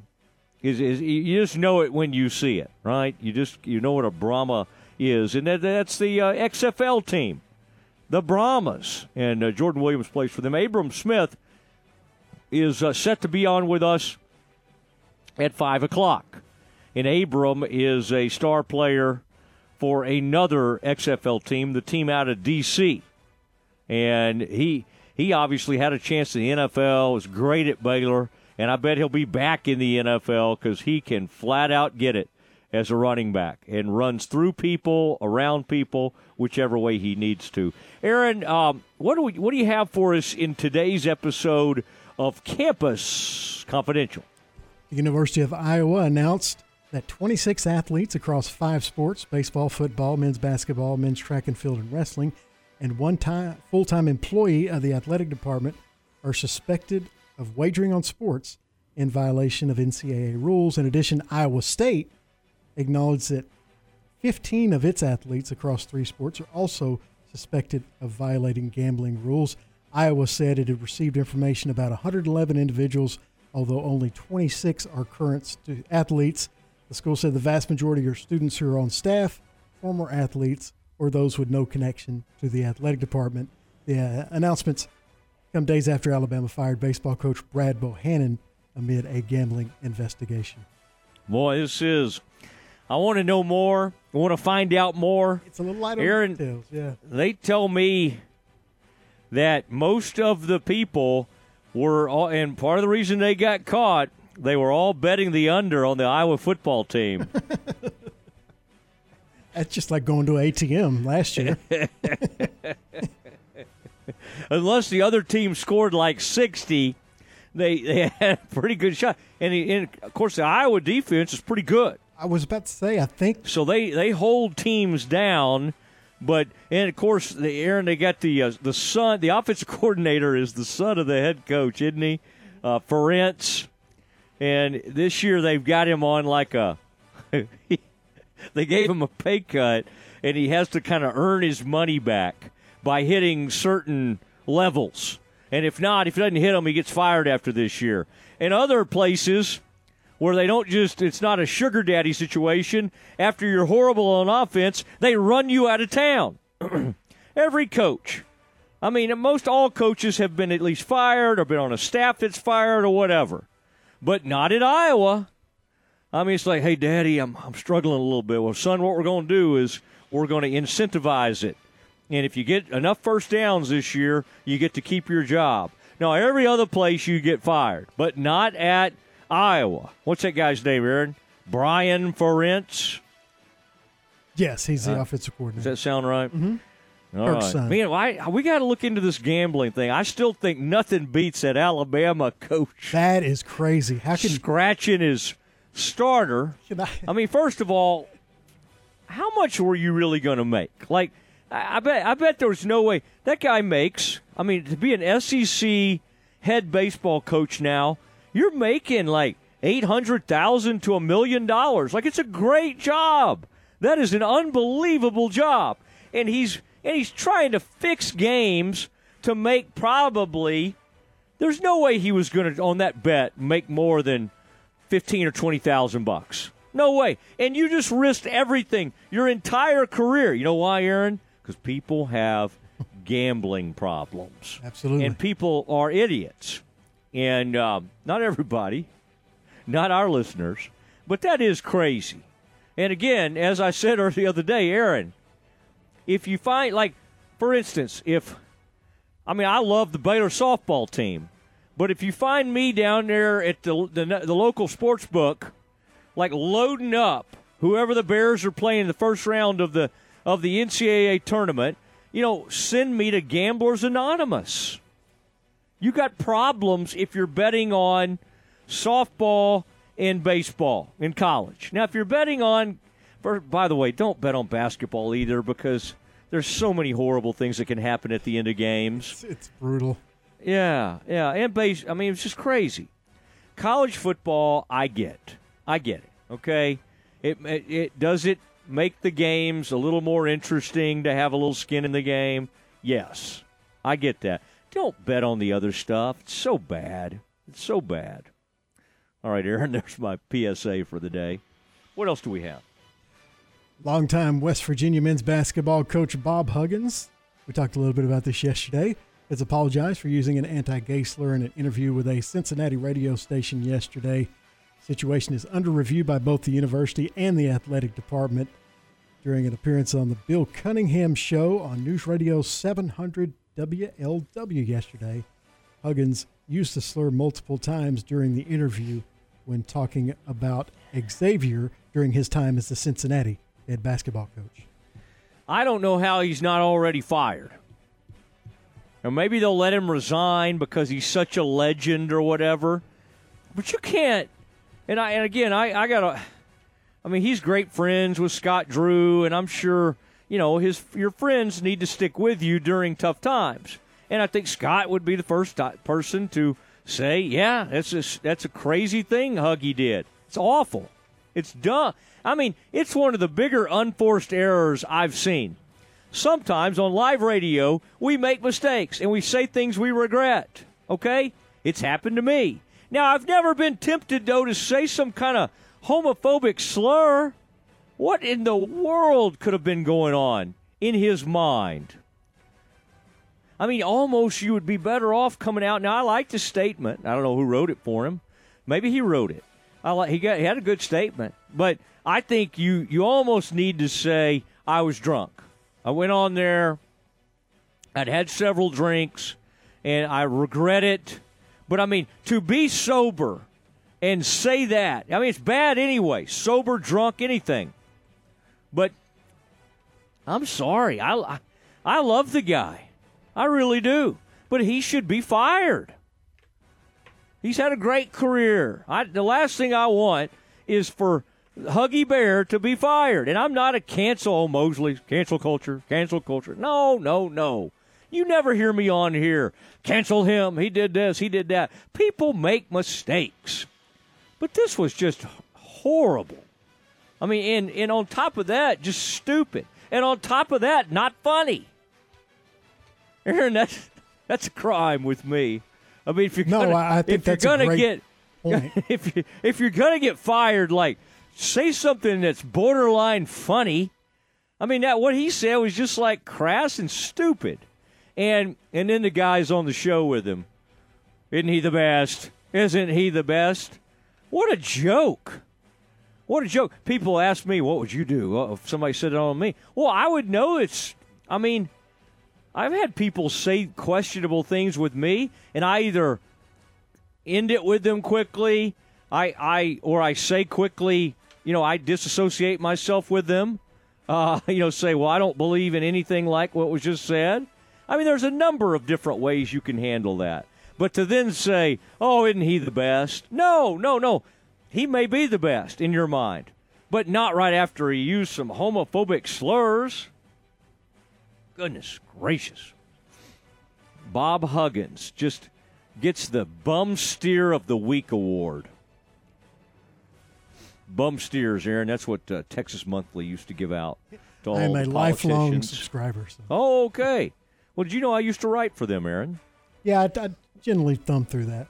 is you just know it when you see it, right? You know what a Brahma is, and that's the XFL team, the Brahmas, and Jordan Williams plays for them. Abram Smith is set to be on with us at 5 o'clock. And Abram is a star player for another XFL team, the team out of D.C. And he obviously had a chance in the NFL, was great at Baylor, and I bet he'll be back in the NFL because he can flat out get it as a running back and runs through people, around people, whichever way he needs to. Aaron, what do you have for us in today's episode of Campus Confidential? The University of Iowa announced that 26 athletes across 5 sports, baseball, football, men's basketball, men's track and field, and wrestling, and one full-time employee of the athletic department are suspected of wagering on sports in violation of NCAA rules. In addition, Iowa State acknowledged that 15 of its athletes across 3 sports are also suspected of violating gambling rules. Iowa said it had received information about 111 individuals, although only 26 are current athletes. The school said the vast majority are students who are on staff, former athletes, or those with no connection to the athletic department. The announcements come days after Alabama fired baseball coach Brad Bohannon amid a gambling investigation. Boy, this is... I want to know more. I want to find out more. It's a little light on details, yeah. They tell me that most of the people were, and part of the reason they got caught They were all betting the under on the Iowa football team. That's just like going to an ATM last year. Unless the other team scored like 60, they had a pretty good shot. And of course, the Iowa defense is pretty good. I was about to say, I think. So they hold teams down. But, and of course, they got the son. The offensive coordinator is the son of the head coach, isn't he? Ferentz. And this year they've got him on like a – they gave him a pay cut, and he has to kind of earn his money back by hitting certain levels. And if not, if he doesn't hit them, he gets fired after this year. And other places where they don't just – it's not a sugar daddy situation. After you're horrible on offense, they run you out of town. Every coach. I mean, most all coaches have been at least fired or been on a staff that's fired or whatever. But not at Iowa. I mean, it's like, hey, Daddy, I'm struggling a little bit. Well, son, what we're going to do is we're going to incentivize it. And if you get enough first downs this year, you get to keep your job. Now, every other place you get fired, but not at Iowa. What's that guy's name, Aaron? Brian Ferentz? Yes, he's the offensive coordinator. Does that sound right? Mm-hmm. All right. Son. Man, we got to look into this gambling thing. I still think nothing beats that Alabama coach. That is crazy. How can scratching his starter? I mean, first of all, how much were you really going to make? Like, I bet there was no way that guy makes. I mean, to be an SEC head baseball coach now, you're making like $800,000 to $1 million. Like, it's a great job. That is an unbelievable job. And he's trying to fix games to make probably – there's no way he was going to, on that bet, make more than $15,000 or $20,000. No way. And you just risked everything, your entire career. You know why, Aaron? Because people have gambling problems. Absolutely. And people are idiots. And not everybody, not our listeners, but that is crazy. And again, as I said the other day, Aaron, if you find, like, for instance, I love the Baylor softball team, but if you find me down there at the local sports book, like loading up whoever the Bears are playing in the first round of the NCAA tournament, you know, send me to Gamblers Anonymous. You got problems if you're betting on softball and baseball in college. Now, if you're betting on – by the way, don't bet on basketball either, because there's so many horrible things that can happen at the end of games. It's brutal. Yeah. And it's just crazy. College football, I get it, okay? Does it make the games a little more interesting to have a little skin in the game? Yes, I get that. Don't bet on the other stuff. It's so bad. All right, Aaron, there's my PSA for the day. What else do we have? Longtime West Virginia men's basketball coach Bob Huggins. We talked a little bit about this yesterday. Has apologized for using an anti-gay slur in an interview with a Cincinnati radio station yesterday. The situation is under review by both the university and the athletic department. During an appearance on the Bill Cunningham Show on News Radio 700 WLW yesterday, Huggins used the slur multiple times during the interview when talking about Xavier during his time as the Cincinnati head basketball coach. I don't know how he's not already fired. Or maybe they'll let him resign because he's such a legend or whatever. But you can't. And again, he's great friends with Scott Drew, and I'm sure – you know, your friends need to stick with you during tough times. And I think Scott would be the first person to say, yeah, that's a crazy thing Huggy did. It's awful. It's dumb. I mean, it's one of the bigger unforced errors I've seen. Sometimes on live radio, we make mistakes and we say things we regret, okay? It's happened to me. Now, I've never been tempted, though, to say some kind of homophobic slur. What in the world could have been going on in his mind? I mean, almost you would be better off coming out. Now, I like the statement. I don't know who wrote it for him. Maybe he wrote it. He had a good statement. But I think you almost need to say, I was drunk. I went on there. I'd had several drinks, and I regret it. But, I mean, to be sober and say that. I mean, it's bad anyway. Sober, drunk, anything. But I'm sorry. I love the guy. I really do. But he should be fired. He's had a great career. The last thing I want is for Huggy Bear to be fired. And I'm not a cancel Mosley, cancel culture. No. You never hear me on here. Cancel him. He did this. He did that. People make mistakes. But this was just horrible. I mean, and on top of that, just stupid. And on top of that, not funny. Aaron, that's a crime with me. I mean, if you're gonna, no, I think that's a great point. If you're gonna get fired, like, say something that's borderline funny. I mean, that what he said was just like crass and stupid. And then the guy's on the show with him. Isn't he the best? Isn't he the best? What a joke. What a joke. People ask me, what would you do if somebody said it on me? Well, I would know it's – I mean, I've had people say questionable things with me, and I either end it with them quickly, I say quickly, you know, I disassociate myself with them, say, well, I don't believe in anything like what was just said. I mean, there's a number of different ways you can handle that. But to then say, oh, isn't he the best? No. He may be the best in your mind, but not right after he used some homophobic slurs. Goodness gracious. Bob Huggins just gets the Bum Steer of the Week award. Bum steers, Aaron. That's what Texas Monthly used to give out to all politicians. I'm a lifelong subscriber. So. Oh, okay. Well, did you know I used to write for them, Aaron? Yeah, I generally thumb through that.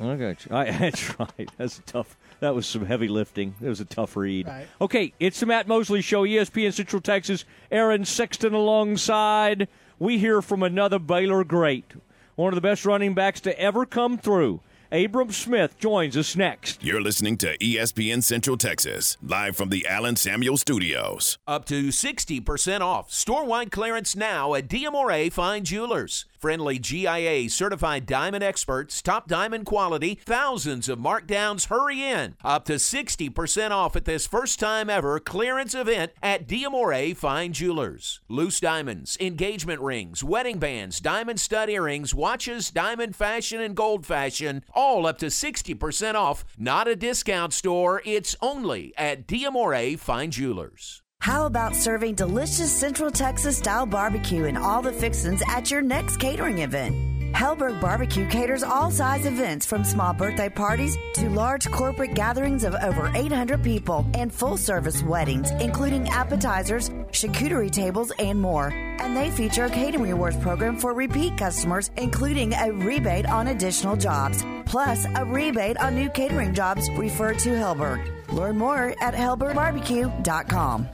Okay, that's right. That's tough. That was some heavy lifting. It was a tough read. Right. Okay, it's the Matt Mosley Show, ESPN Central Texas. Aaron Sexton alongside. We hear from another Baylor great, one of the best running backs to ever come through. Abram Smith joins us next. You're listening to ESPN Central Texas, live from the Alan Samuels Studios. Up to 60% off. Store-wide clearance now at DMRA Fine Jewelers. Friendly GIA certified diamond experts, top diamond quality, thousands of markdowns. Hurry in. Up to 60% off at this first time ever clearance event at DMRA Fine Jewelers. Loose diamonds, engagement rings, wedding bands, diamond stud earrings, watches, diamond fashion, and gold fashion. All up to 60% off. Not a discount store. It's only at DMRA Fine Jewelers. How about serving delicious Central Texas-style barbecue and all the fixins at your next catering event? Hellberg Barbecue caters all size events from small birthday parties to large corporate gatherings of over 800 people and full-service weddings, including appetizers, charcuterie tables, and more. And they feature a catering rewards program for repeat customers, including a rebate on additional jobs, plus a rebate on new catering jobs referred to Hellberg. Learn more at hellbergbarbecue.com.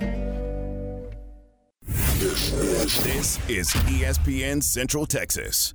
This is ESPN Central Texas.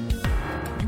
You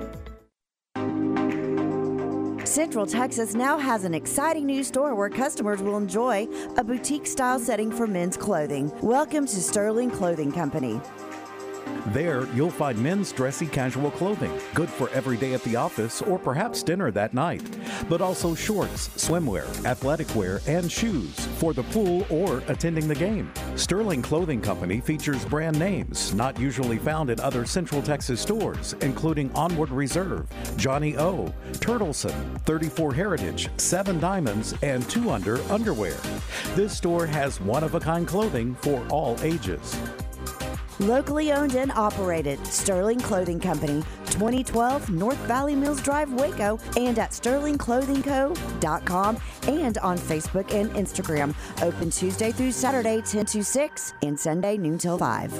Central Texas now has an exciting new store where customers will enjoy a boutique-style setting for men's clothing. Welcome to Sterling Clothing Company. There, you'll find men's dressy casual clothing, good for every day at the office or perhaps dinner that night, but also shorts, swimwear, athletic wear, and shoes for the pool or attending the game. Sterling Clothing Company features brand names not usually found in other Central Texas stores, including Onward Reserve, Johnny O, Turtleson, 34 Heritage, Seven Diamonds, and 2 Under Underwear. This store has one-of-a-kind clothing for all ages. Locally owned and operated, Sterling Clothing Company, 2012 North Valley Mills Drive, Waco, and at sterlingclothingco.com and on Facebook and Instagram. Open Tuesday through Saturday, 10 to 6, and Sunday, noon till 5.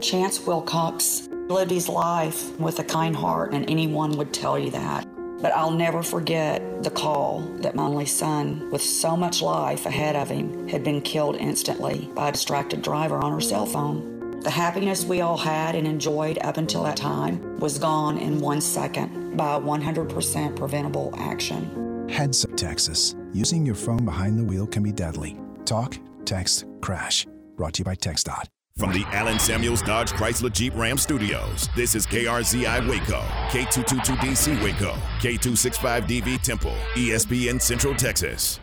Chance Wilcox lived his life with a kind heart, and anyone would tell you that. But I'll never forget the call that my only son, with so much life ahead of him, had been killed instantly by a distracted driver on her cell phone. The happiness we all had and enjoyed up until that time was gone in 1 second by a 100% preventable action. Heads Up Texas. Using your phone behind the wheel can be deadly. Talk, text, crash. Brought to you by TxDOT. From the Alan Samuels Dodge Chrysler Jeep Ram Studios, this is KRZI Waco, K222DC Waco, K265DV Temple, ESPN Central Texas.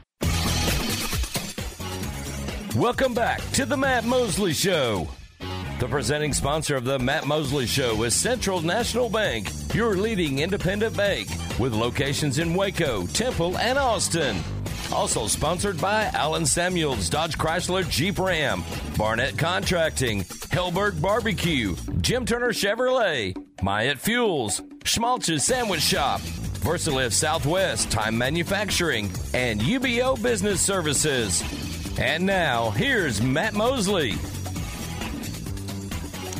Welcome back to the Matt Mosley Show. The presenting sponsor of the Matt Mosley Show is Central National Bank, your leading independent bank, with locations in Waco, Temple, and Austin. Also sponsored by Alan Samuels Dodge Chrysler Jeep Ram, Barnett Contracting, Hellberg Barbecue, Jim Turner Chevrolet, Myatt Fuels, Schmaltz's Sandwich Shop, VersaLift Southwest, Time Manufacturing, and UBO Business Services. And now, here's Matt Mosley.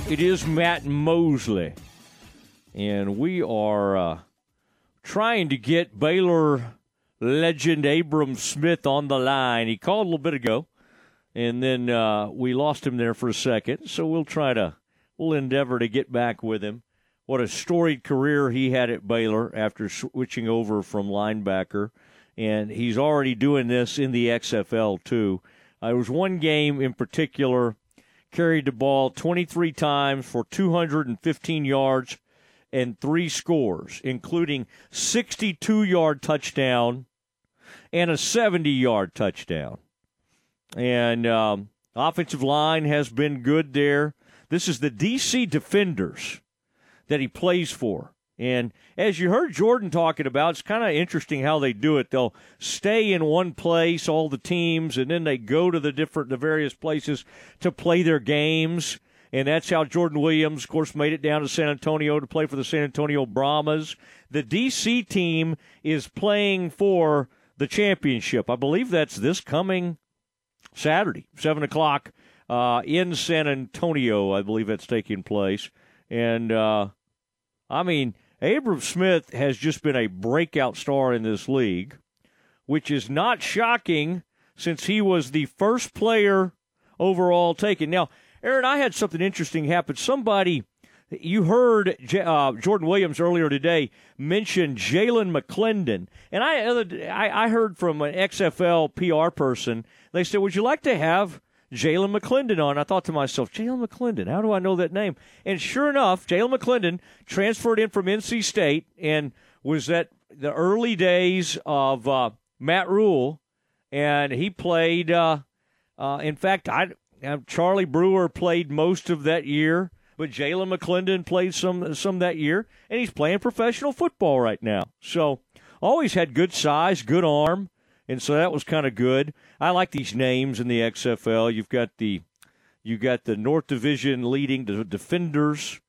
It is Matt Mosley, and we are trying to get Baylor legend Abram Smith on the line. He called a little bit ago, and then we lost him there for a second. So we'll endeavor to get back with him. What a storied career he had at Baylor after switching over from linebacker. And he's already doing this in the XFL, too. It was one game in particular, carried the ball 23 times for 215 yards and 3 scores, including 62-yard touchdown and a 70-yard touchdown. And offensive line has been good there. This is the D.C. Defenders that he plays for. And as you heard Jordan talking about, it's kind of interesting how they do it. They'll stay in one place, all the teams, and then they go to the various places to play their games. And that's how Jordan Williams, of course, made it down to San Antonio to play for the San Antonio Brahmas. The D.C. team is playing for the championship. I believe that's this coming Saturday, 7 o'clock in San Antonio. I believe that's taking place. And, Abram Smith has just been a breakout star in this league, which is not shocking since he was the first player overall taken. Now, Aaron, I had something interesting happen. Somebody, you heard Jordan Williams earlier today mention Jalen McClendon. And I heard from an XFL PR person, they said, would you like to have Jalen McClendon on? I thought to myself, Jalen McClendon, how do I know that name? And sure enough, Jalen McClendon transferred in from NC State and was at the early days of Matt Rule. And he played, in fact, Charlie Brewer played most of that year, but Jalen McClendon played some that year, and he's playing professional football right now. So always had good size, good arm, and so that was kind of good. I like these names in the XFL. You've got the North Division leading the Defenders.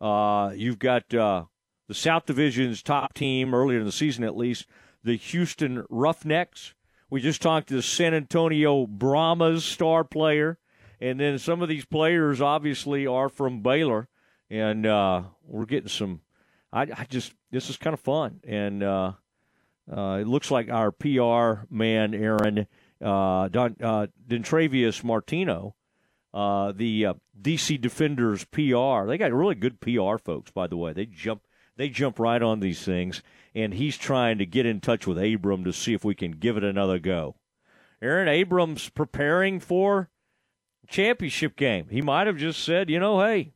You've got the South Division's top team earlier in the season, at least, the Houston Roughnecks. We just talked to the San Antonio Brahmas star player. And then some of these players, obviously, are from Baylor. And we're getting some – this is kind of fun. And it looks like our PR man, Aaron, Dentravius Martino, the D.C. Defenders PR. They got really good PR folks, by the way. They jump right on these things. And he's trying to get in touch with Abram to see if we can give it another go. Aaron Abrams preparing for championship game. He might have just said, you know, hey,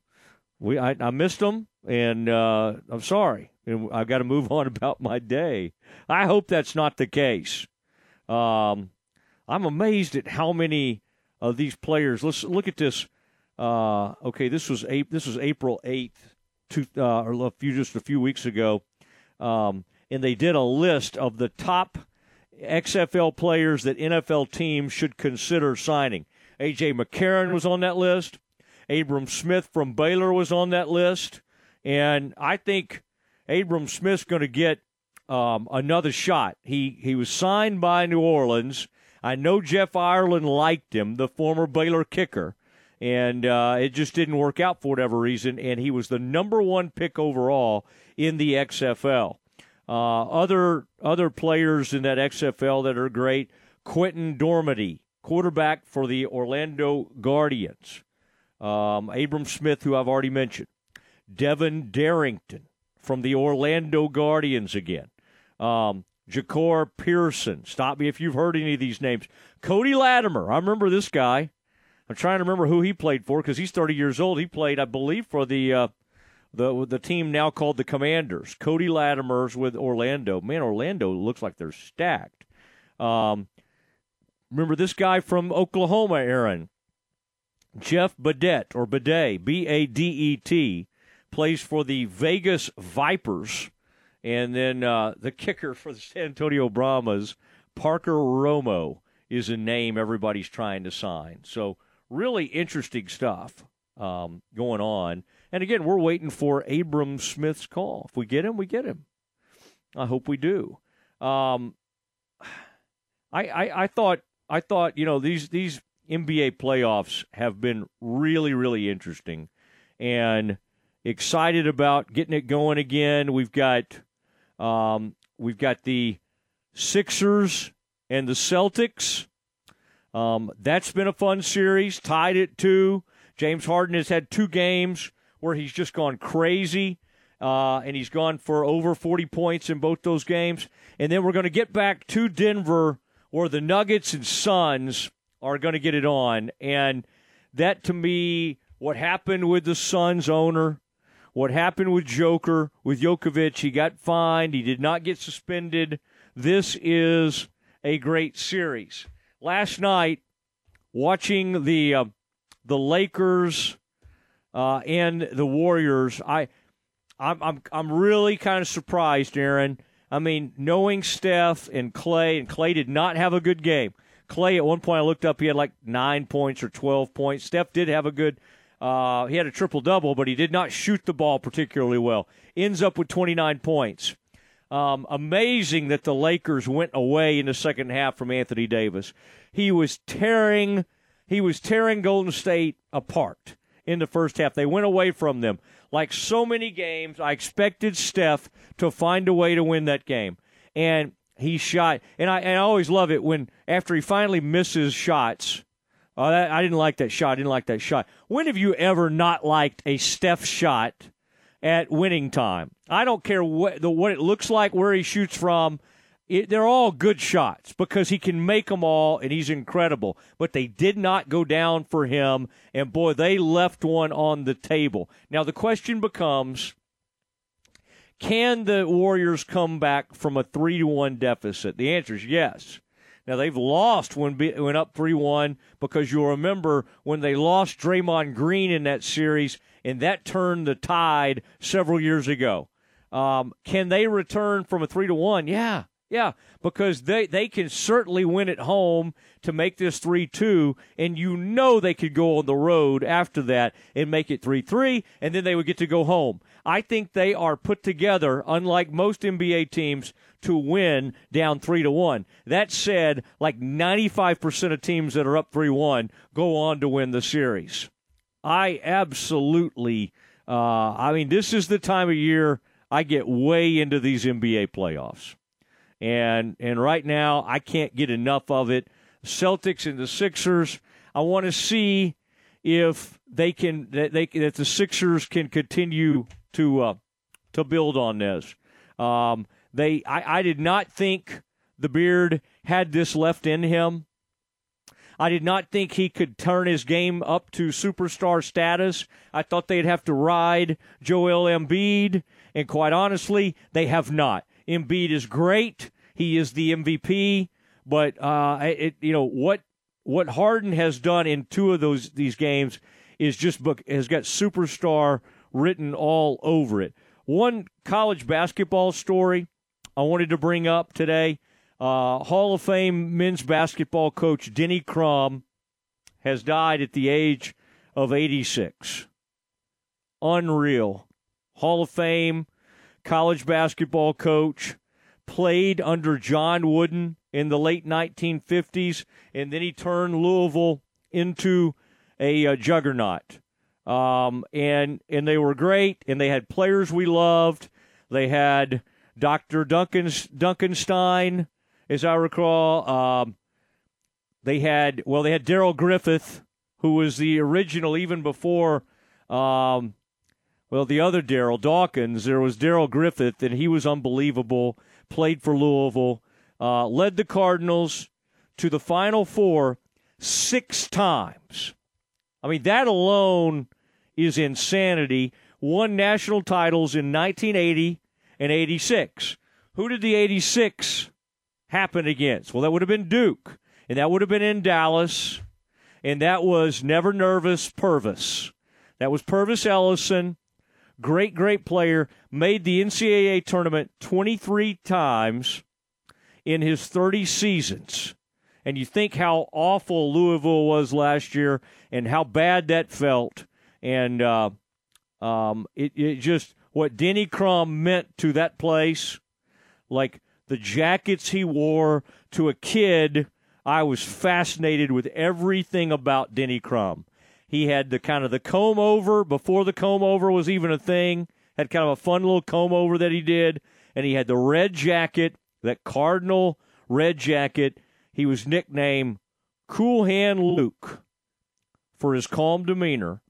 I missed them, and I'm sorry. And I've got to move on about my day. I hope that's not the case. I'm amazed at how many of these players. Let's look at this. Okay, this was April 8th, a few weeks ago, and they did a list of the top XFL players that NFL teams should consider signing. A.J. McCarron was on that list. Abram Smith from Baylor was on that list. And I think Abram Smith's going to get another shot. He was signed by New Orleans. I know Jeff Ireland liked him, the former Baylor kicker. And it just didn't work out for whatever reason. And he was the number one pick overall in the XFL. Other players in that XFL that are great, Quentin Dormady, quarterback for the Orlando Guardians. Abram Smith, who I've already mentioned. Devin Darrington from the Orlando Guardians again. Ja'Cory Pearson. Stop me if you've heard any of these names. Cody Latimer. I remember this guy. I'm trying to remember who he played for because he's 30 years old. He played, I believe, for the team now called the Commanders. Cody Latimer's with Orlando. Man, Orlando looks like they're stacked. Remember this guy from Oklahoma, Aaron. Jeff Badette, or Badet, B-A-D-E-T, plays for the Vegas Vipers. And then the kicker for the San Antonio Brahmas, Parker Romo, is a name everybody's trying to sign. So really interesting stuff going on. And, again, we're waiting for Abram Smith's call. If we get him, we get him. I hope we do. I thought you know, these NBA playoffs have been really, really interesting, and excited about getting it going again. We've got the Sixers and the Celtics. That's been a fun series, tied at 2. James Harden has had 2 games where he's just gone crazy, and he's gone for over 40 points in both those games. And then we're going to get back to Denver, where the Nuggets and Suns are going to get it on. And that, to me, what happened with the Suns owner, what happened with Jokic, he got fined, he did not get suspended. This is a great series. Last night, watching the Lakers and the Warriors, I'm really kind of surprised, Aaron. I mean, knowing Steph and Clay did not have a good game. Clay, at one point I looked up, he had like 9 points or 12 points. Steph did have a good he had a triple-double, but he did not shoot the ball particularly well. Ends up with 29 points. Amazing that the Lakers went away in the second half from Anthony Davis. He was tearing Golden State apart in the first half. They went away from them. Like so many games, I expected Steph to find a way to win that game. And he shot. And I always love it when, after he finally misses shots, I didn't like that shot. I didn't like that shot. When have you ever not liked a Steph shot at winning time? I don't care what it looks like, where he shoots from. They're all good shots because he can make them all, and he's incredible. But they did not go down for him, and, boy, they left one on the table. Now, the question becomes, can the Warriors come back from a 3-1 deficit? The answer is yes. Now, they've lost when up 3-1 because you'll remember when they lost Draymond Green in that series, and that turned the tide several years ago. Can they return from a 3-1? Yeah. Yeah, because they can certainly win at home to make this 3-2, and you know they could go on the road after that and make it 3-3, and then they would get to go home. I think they are put together, unlike most NBA teams, to win down 3-1. That said, like 95% of teams that are up 3-1 go on to win the series. I absolutely this is the time of year I get way into these NBA playoffs. And right now, I can't get enough of it. Celtics and the Sixers, I want to see if that the Sixers can continue to build on this. I did not think the Beard had this left in him. I did not think he could turn his game up to superstar status. I thought they'd have to ride Joel Embiid, and quite honestly, they have not. Embiid is great. He is the MVP, but what Harden has done in two of these games is has got superstar written all over it. One college basketball story I wanted to bring up today. Hall of Fame men's basketball coach Denny Crum has died at the age of 86. Unreal. Hall of Fame college basketball coach, played under John Wooden in the late 1950s, and then he turned Louisville into a juggernaut. And they were great, and they had players we loved. They had Dr. Duncan Stein, as I recall. They had Darrell Griffith, who was the original, even before, the other Darrell Dawkins. There was Darrell Griffith, and he was unbelievable, played for Louisville, led the Cardinals to the Final Four 6 times. I mean, that alone is insanity. Won national titles in 1980 and 86. Who did the 86 happen against? Well, that would have been Duke, and that would have been in Dallas, and that was never nervous Purvis. That was Purvis Ellison, great, great player, made the NCAA tournament 23 times in his 30 seasons. And you think how awful Louisville was last year and how bad that felt. And it just, what Denny Crum meant to that place, like the jackets he wore to a kid, I was fascinated with everything about Denny Crum. He had the comb over before the comb over was even a thing, had kind of a fun little comb over that he did. And he had the red jacket, that Cardinal red jacket. He was nicknamed Cool Hand Luke for his calm demeanor,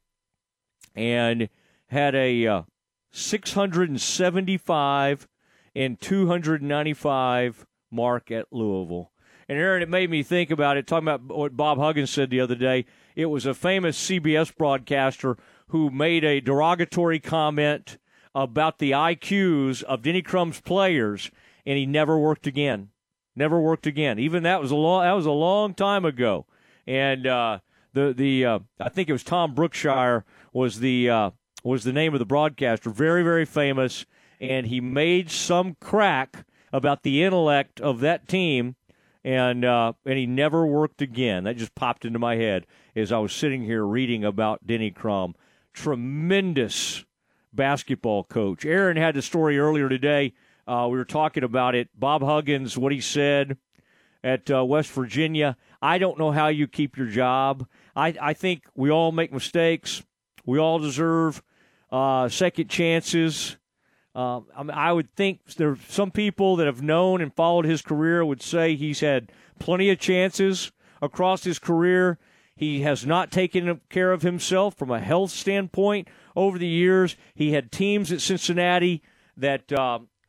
and had a 675 and 295 mark at Louisville. And, Aaron, it made me think about it, talking about what Bob Huggins said the other day. It was a famous CBS broadcaster who made a derogatory comment about the IQs of Denny Crum's players, and he never worked again. Never worked again. Even that was a long time ago, and I think it was Tom Brookshire was the name of the broadcaster. Very, very famous, and he made some crack about the intellect of that team, and he never worked again. That just popped into my head as I was sitting here reading about Denny Crum. Tremendous basketball coach. Aaron had the story earlier today. We were talking about it. Bob Huggins, what he said at West Virginia. I don't know how you keep your job. I think we all make mistakes. We all deserve second chances. I would think there are some people that have known and followed his career would say he's had plenty of chances across his career. He has not taken care of himself from a health standpoint over the years. He had teams at Cincinnati that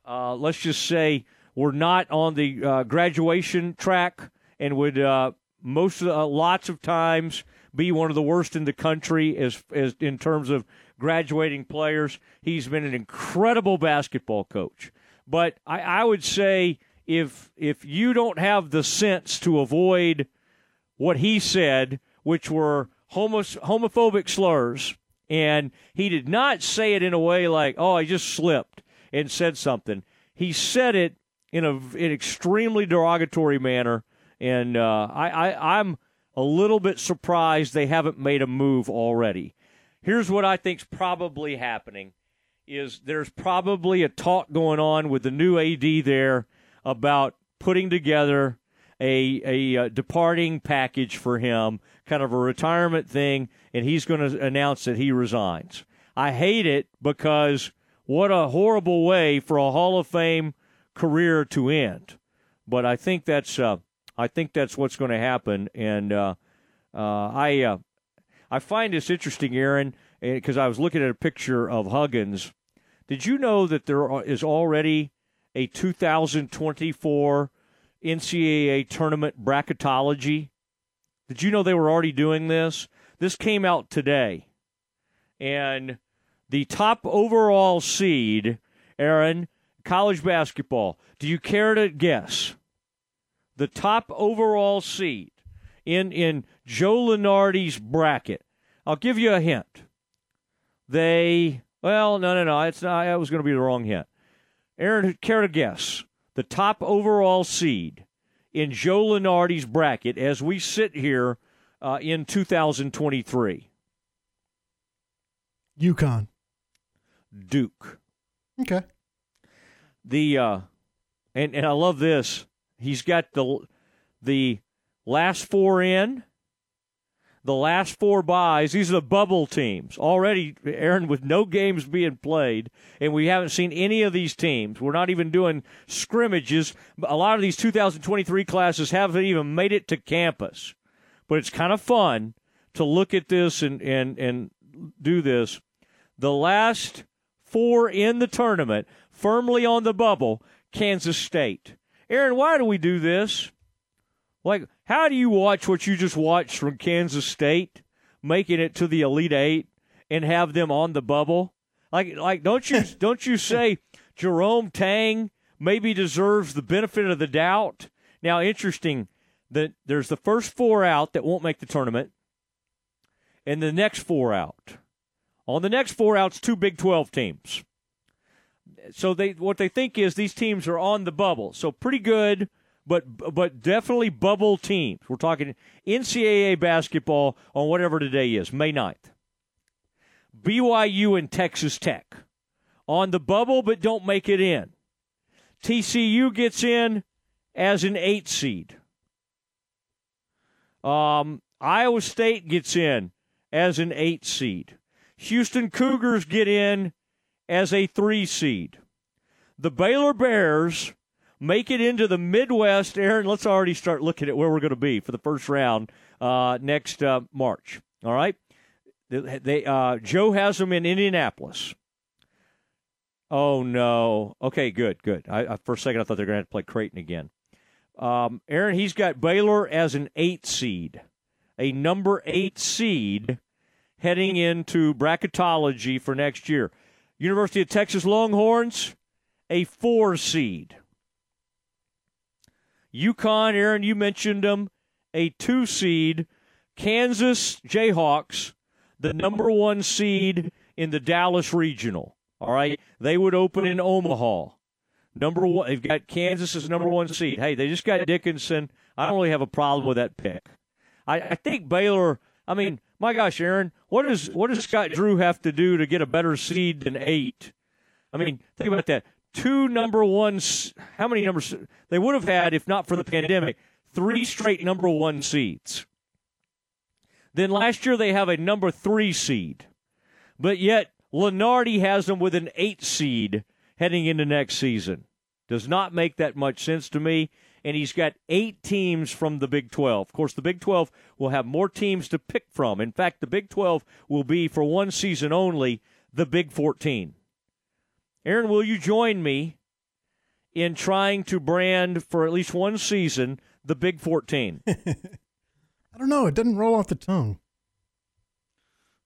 let's just say we're not on the graduation track, and would lots of times be one of the worst in the country as in terms of graduating players. He's been an incredible basketball coach, but I would say if you don't have the sense to avoid what he said, which were homophobic slurs, and he did not say it in a way like, oh, I just slipped and said something. He said it in an extremely derogatory manner, and I'm a little bit surprised they haven't made a move already. Here's what I think's probably happening, is there's probably a talk going on with the new AD there about putting together a departing package for him, kind of a retirement thing, and he's going to announce that he resigns. I hate it because what a horrible way for a Hall of Fame career to end. But I think that's what's going to happen. And I find this interesting, Aaron, because I was looking at a picture of Huggins. Did you know that there is already a 2024 NCAA tournament bracketology Did you know they were already doing this? This came out today. And the top overall seed, Aaron, college basketball. Do you care to guess? The top overall seed in Joe Lunardi's bracket. I'll give you a hint. No. It's not. That was going to be the wrong hint. Aaron, care to guess? The top overall seed in Joe Lunardi's bracket as we sit here in 2023. UConn. Duke. Okay. The and I love this. He's got the last four in, the last four byes. These are the bubble teams. Already, Aaron, with no games being played, and we haven't seen any of these teams. We're not even doing scrimmages. A lot of these 2023 classes haven't even made it to campus. But it's kind of fun to look at this and do this. The last four in the tournament, firmly on the bubble, Kansas State. Aaron, why do we do this? Like, how do you watch what you just watched from Kansas State making it to the Elite Eight and have them on the bubble? Like, don't you say Jerome Tang maybe deserves the benefit of the doubt? Now, interesting that there's the first four out that won't make the tournament, and the next four out. On the next four out's two Big 12 teams. So what they think is these teams are on the bubble. So pretty good, but definitely bubble teams. We're talking NCAA basketball on whatever today is, May 9th. BYU and Texas Tech on the bubble but don't make it in. TCU gets in as an 8 seed. Iowa State gets in as an 8 seed. Houston Cougars get in as a 3 seed. The Baylor Bears make it into the Midwest. Aaron, let's already start looking at where we're going to be for the first round next March. All right? They Joe has them in Indianapolis. Oh, no. Okay, good. I, for a second, I thought they were going to have to play Creighton again. Aaron, he's got Baylor as an 8 seed, a number 8 seed heading into bracketology for next year. University of Texas Longhorns, a 4 seed. UConn, Aaron, you mentioned them, a 2 seed. Kansas Jayhawks, the number 1 seed in the Dallas Regional. All right, they would open in Omaha. Number one, they've got Kansas as number 1 seed. Hey, they just got Dickinson. I don't really have a problem with that pick. I think Baylor. I mean, my gosh, Aaron, what does Scott Drew have to do to get a better seed than 8? I mean, think about that. 2 number ones. How many numbers they would have had if not for the pandemic? 3 straight number 1 seeds. Then last year they have a number 3 seed, but yet Lunardi has them with an 8 seed heading into next season. Does not make that much sense to me. And he's got 8 teams from the Big 12. Of course, the Big 12 will have more teams to pick from. In fact, the Big 12 will be, for one season only, the Big 14. Aaron, will you join me in trying to brand, for at least one season, the Big 14? I don't know. It doesn't roll off the tongue.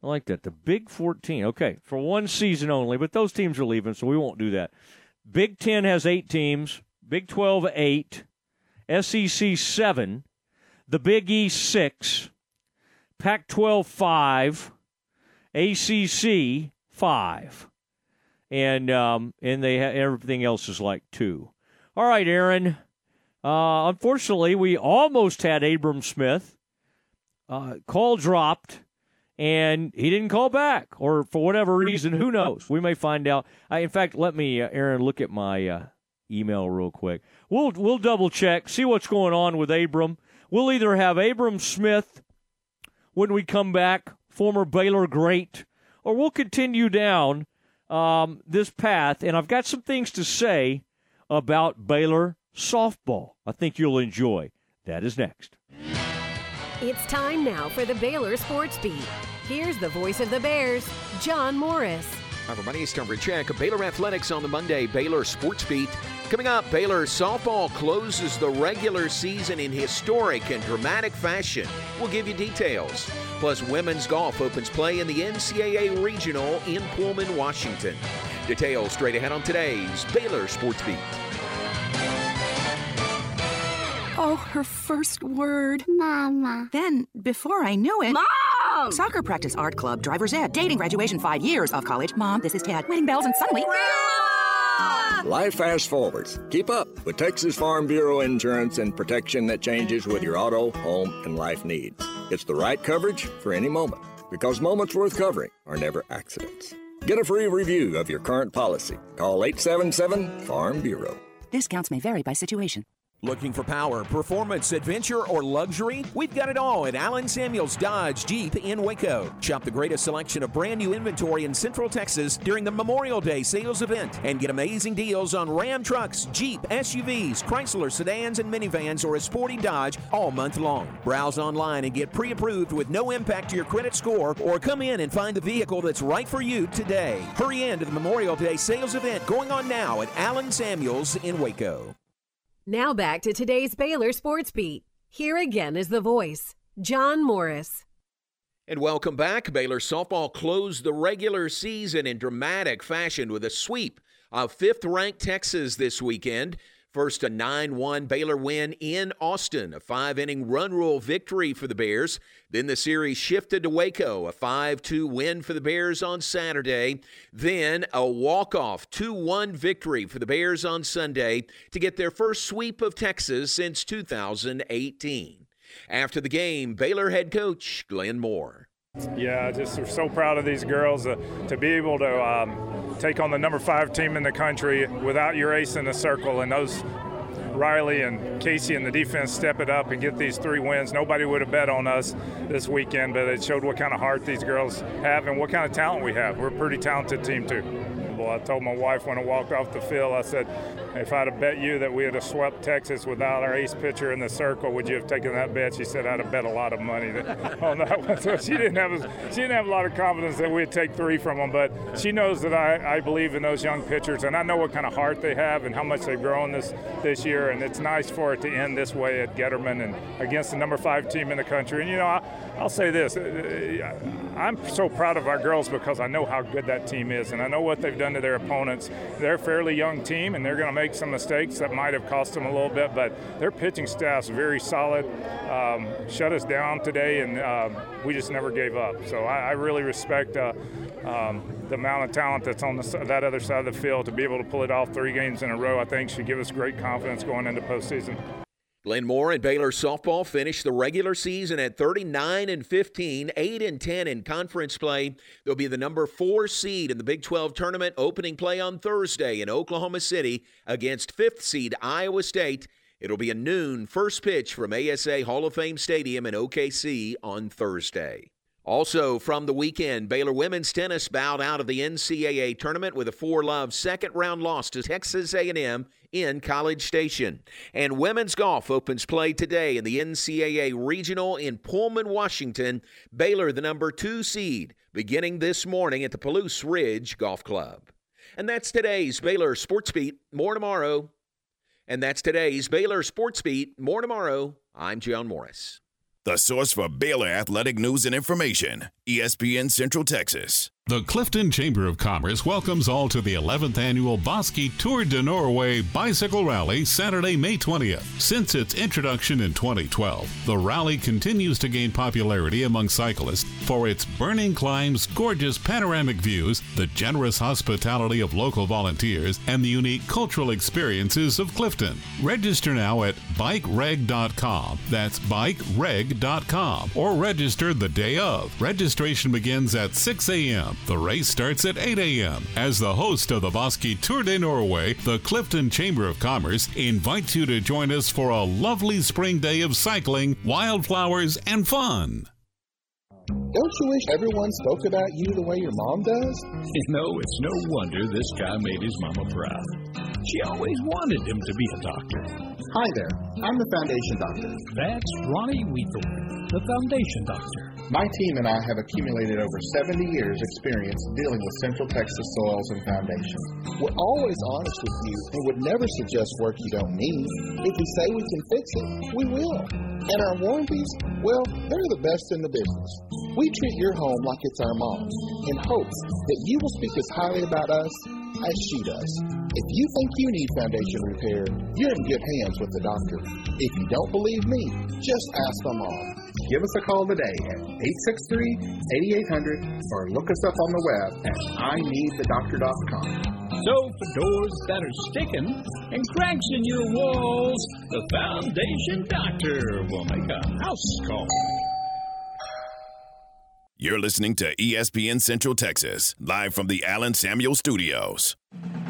I like that. The Big 14. Okay, for one season only. But those teams are leaving, so we won't do that. Big 10 has 8 teams. Big 12, 8. SEC 7, the Big East 6, Pac-12 5, ACC 5, and they everything else is like 2. All right, Aaron. Unfortunately, we almost had Abram Smith. Call dropped, and he didn't call back, or for whatever reason, who knows? We may find out. In fact, let me, Aaron, look at my email real quick. We'll double check, see what's going on with Abram. We'll either have Abram Smith when we come back, former Baylor great, or we'll continue down this path. And I've got some things to say about Baylor softball I think you'll enjoy. That is next. It's time now for the Baylor Sports Beat. Here's the voice of the Bears, John Morris. Over my Eastern check, Baylor Athletics on the Monday Baylor Sports Beat. Coming up, Baylor softball closes the regular season in historic and dramatic fashion. We'll give you details. Plus, women's golf opens play in the NCAA Regional in Pullman, Washington. Details straight ahead on today's Baylor Sports Beat. Oh, her first word. Mama. Then, before I knew it... Mom! Soccer practice, art club, driver's ed, dating, graduation, 5 years of college. Mom, this is Dad. Wedding bells, and suddenly... Life fast forwards. Keep up with Texas Farm Bureau insurance and protection that changes with your auto, home, and life needs. It's the right coverage for any moment, because moments worth covering are never accidents. Get a free review of your current policy. Call 877-FARM-BUREAU. Discounts may vary by situation. Looking for power, performance, adventure, or luxury? We've got it all at Alan Samuels Dodge Jeep in Waco. Shop the greatest selection of brand new inventory in Central Texas during the Memorial Day sales event and get amazing deals on Ram trucks, Jeep, SUVs, Chrysler sedans and minivans, or a sporty Dodge all month long. Browse online and get pre-approved with no impact to your credit score, or come in and find the vehicle that's right for you today. Hurry in to the Memorial Day sales event going on now at Alan Samuels in Waco. Now back to today's Baylor Sports Beat. Here again is the voice, John Morris. And welcome back. Baylor softball closed the regular season in dramatic fashion with a sweep of fifth-ranked Texas this weekend. First, a 9-1 Baylor win in Austin, a five-inning run rule victory for the Bears. Then the series shifted to Waco, a 5-2 win for the Bears on Saturday. Then a walk-off 2-1 victory for the Bears on Sunday to get their first sweep of Texas since 2018. After the game, Baylor head coach Glenn Moore. Yeah, just we're so proud of these girls to be able to take on the number 5 team in the country without your ace in the circle. And those Riley and Casey and the defense step it up and get these 3 wins. Nobody would have bet on us this weekend, but it showed what kind of heart these girls have and what kind of talent we have. We're a pretty talented team, too. Well, I told my wife when I walked off the field, I said, if I'd have bet you that we would have swept Texas without our ace pitcher in the circle, would you have taken that bet? She said, I'd have bet a lot of money on that one. So she didn't have a lot of confidence that we'd take 3 from them, but she knows that I believe in those young pitchers, and I know what kind of heart they have and how much they've grown this year, and it's nice for it to end this way at Getterman and against the number 5 team in the country. And, you know, I'll say this. I'm so proud of our girls because I know how good that team is, and I know what they've done to their opponents. They're a fairly young team, and they're going to make some mistakes that might have cost them a little bit, but their pitching staff's very solid. Shut us down today, and we just never gave up. So I really respect the amount of talent that's on that other side of the field. To be able to pull it off 3 games in a row, I think should give us great confidence going into postseason. Glenn Moore and Baylor softball finished the regular season at 39-15, 8-10 in conference play. They'll be the number 4 seed in the Big 12 tournament, opening play on Thursday in Oklahoma City against 5th seed Iowa State. It'll be a noon first pitch from ASA Hall of Fame Stadium in OKC on Thursday. Also from the weekend, Baylor women's tennis bowed out of the NCAA tournament with a 4-love second-round loss to Texas A&M in College Station. And women's golf opens play today in the NCAA Regional in Pullman, Washington. Baylor, the number 2 seed, beginning this morning at the Palouse Ridge Golf Club. And that's today's Baylor Sports Beat. More tomorrow. I'm John Morris. The source for Baylor athletic news and information, ESPN Central Texas. The Clifton Chamber of Commerce welcomes all to the 11th annual Bosque Tour de Norway Bicycle Rally, Saturday, May 20th. Since its introduction in 2012, the rally continues to gain popularity among cyclists for its burning climbs, gorgeous panoramic views, the generous hospitality of local volunteers, and the unique cultural experiences of Clifton. Register now at bikereg.com. That's bikereg.com. Or register the day of. Registration begins at 6 a.m. The race starts at 8 a.m. As the host of the Bosque Tour de Norway, the Clifton Chamber of Commerce invites you to join us for a lovely spring day of cycling, wildflowers, and fun. Don't you wish everyone spoke about you the way your mom does? You know, it's no wonder this guy made his mama proud. She always wanted him to be a doctor. Hi there, I'm the Foundation Doctor. That's Ronnie Weethorn, the Foundation Doctor. My team and I have accumulated over 70 years experience dealing with Central Texas soils and foundations. We're always honest with you and would never suggest work you don't need. If we say we can fix it, we will. And our warranties, well, they're the best in the business. We treat your home like it's our mom's in hopes that you will speak as highly about us as she does. If you think you need foundation repair, you're in good hands with the doctor. If you don't believe me, just ask my mom. Give us a call today at 863-8800 or look us up on the web at ineedthedoctor.com. So for doors that are sticking and cracks in your walls, the Foundation Doctor will make a house call. You're listening to ESPN Central Texas, live from the Alan Samuels Studios.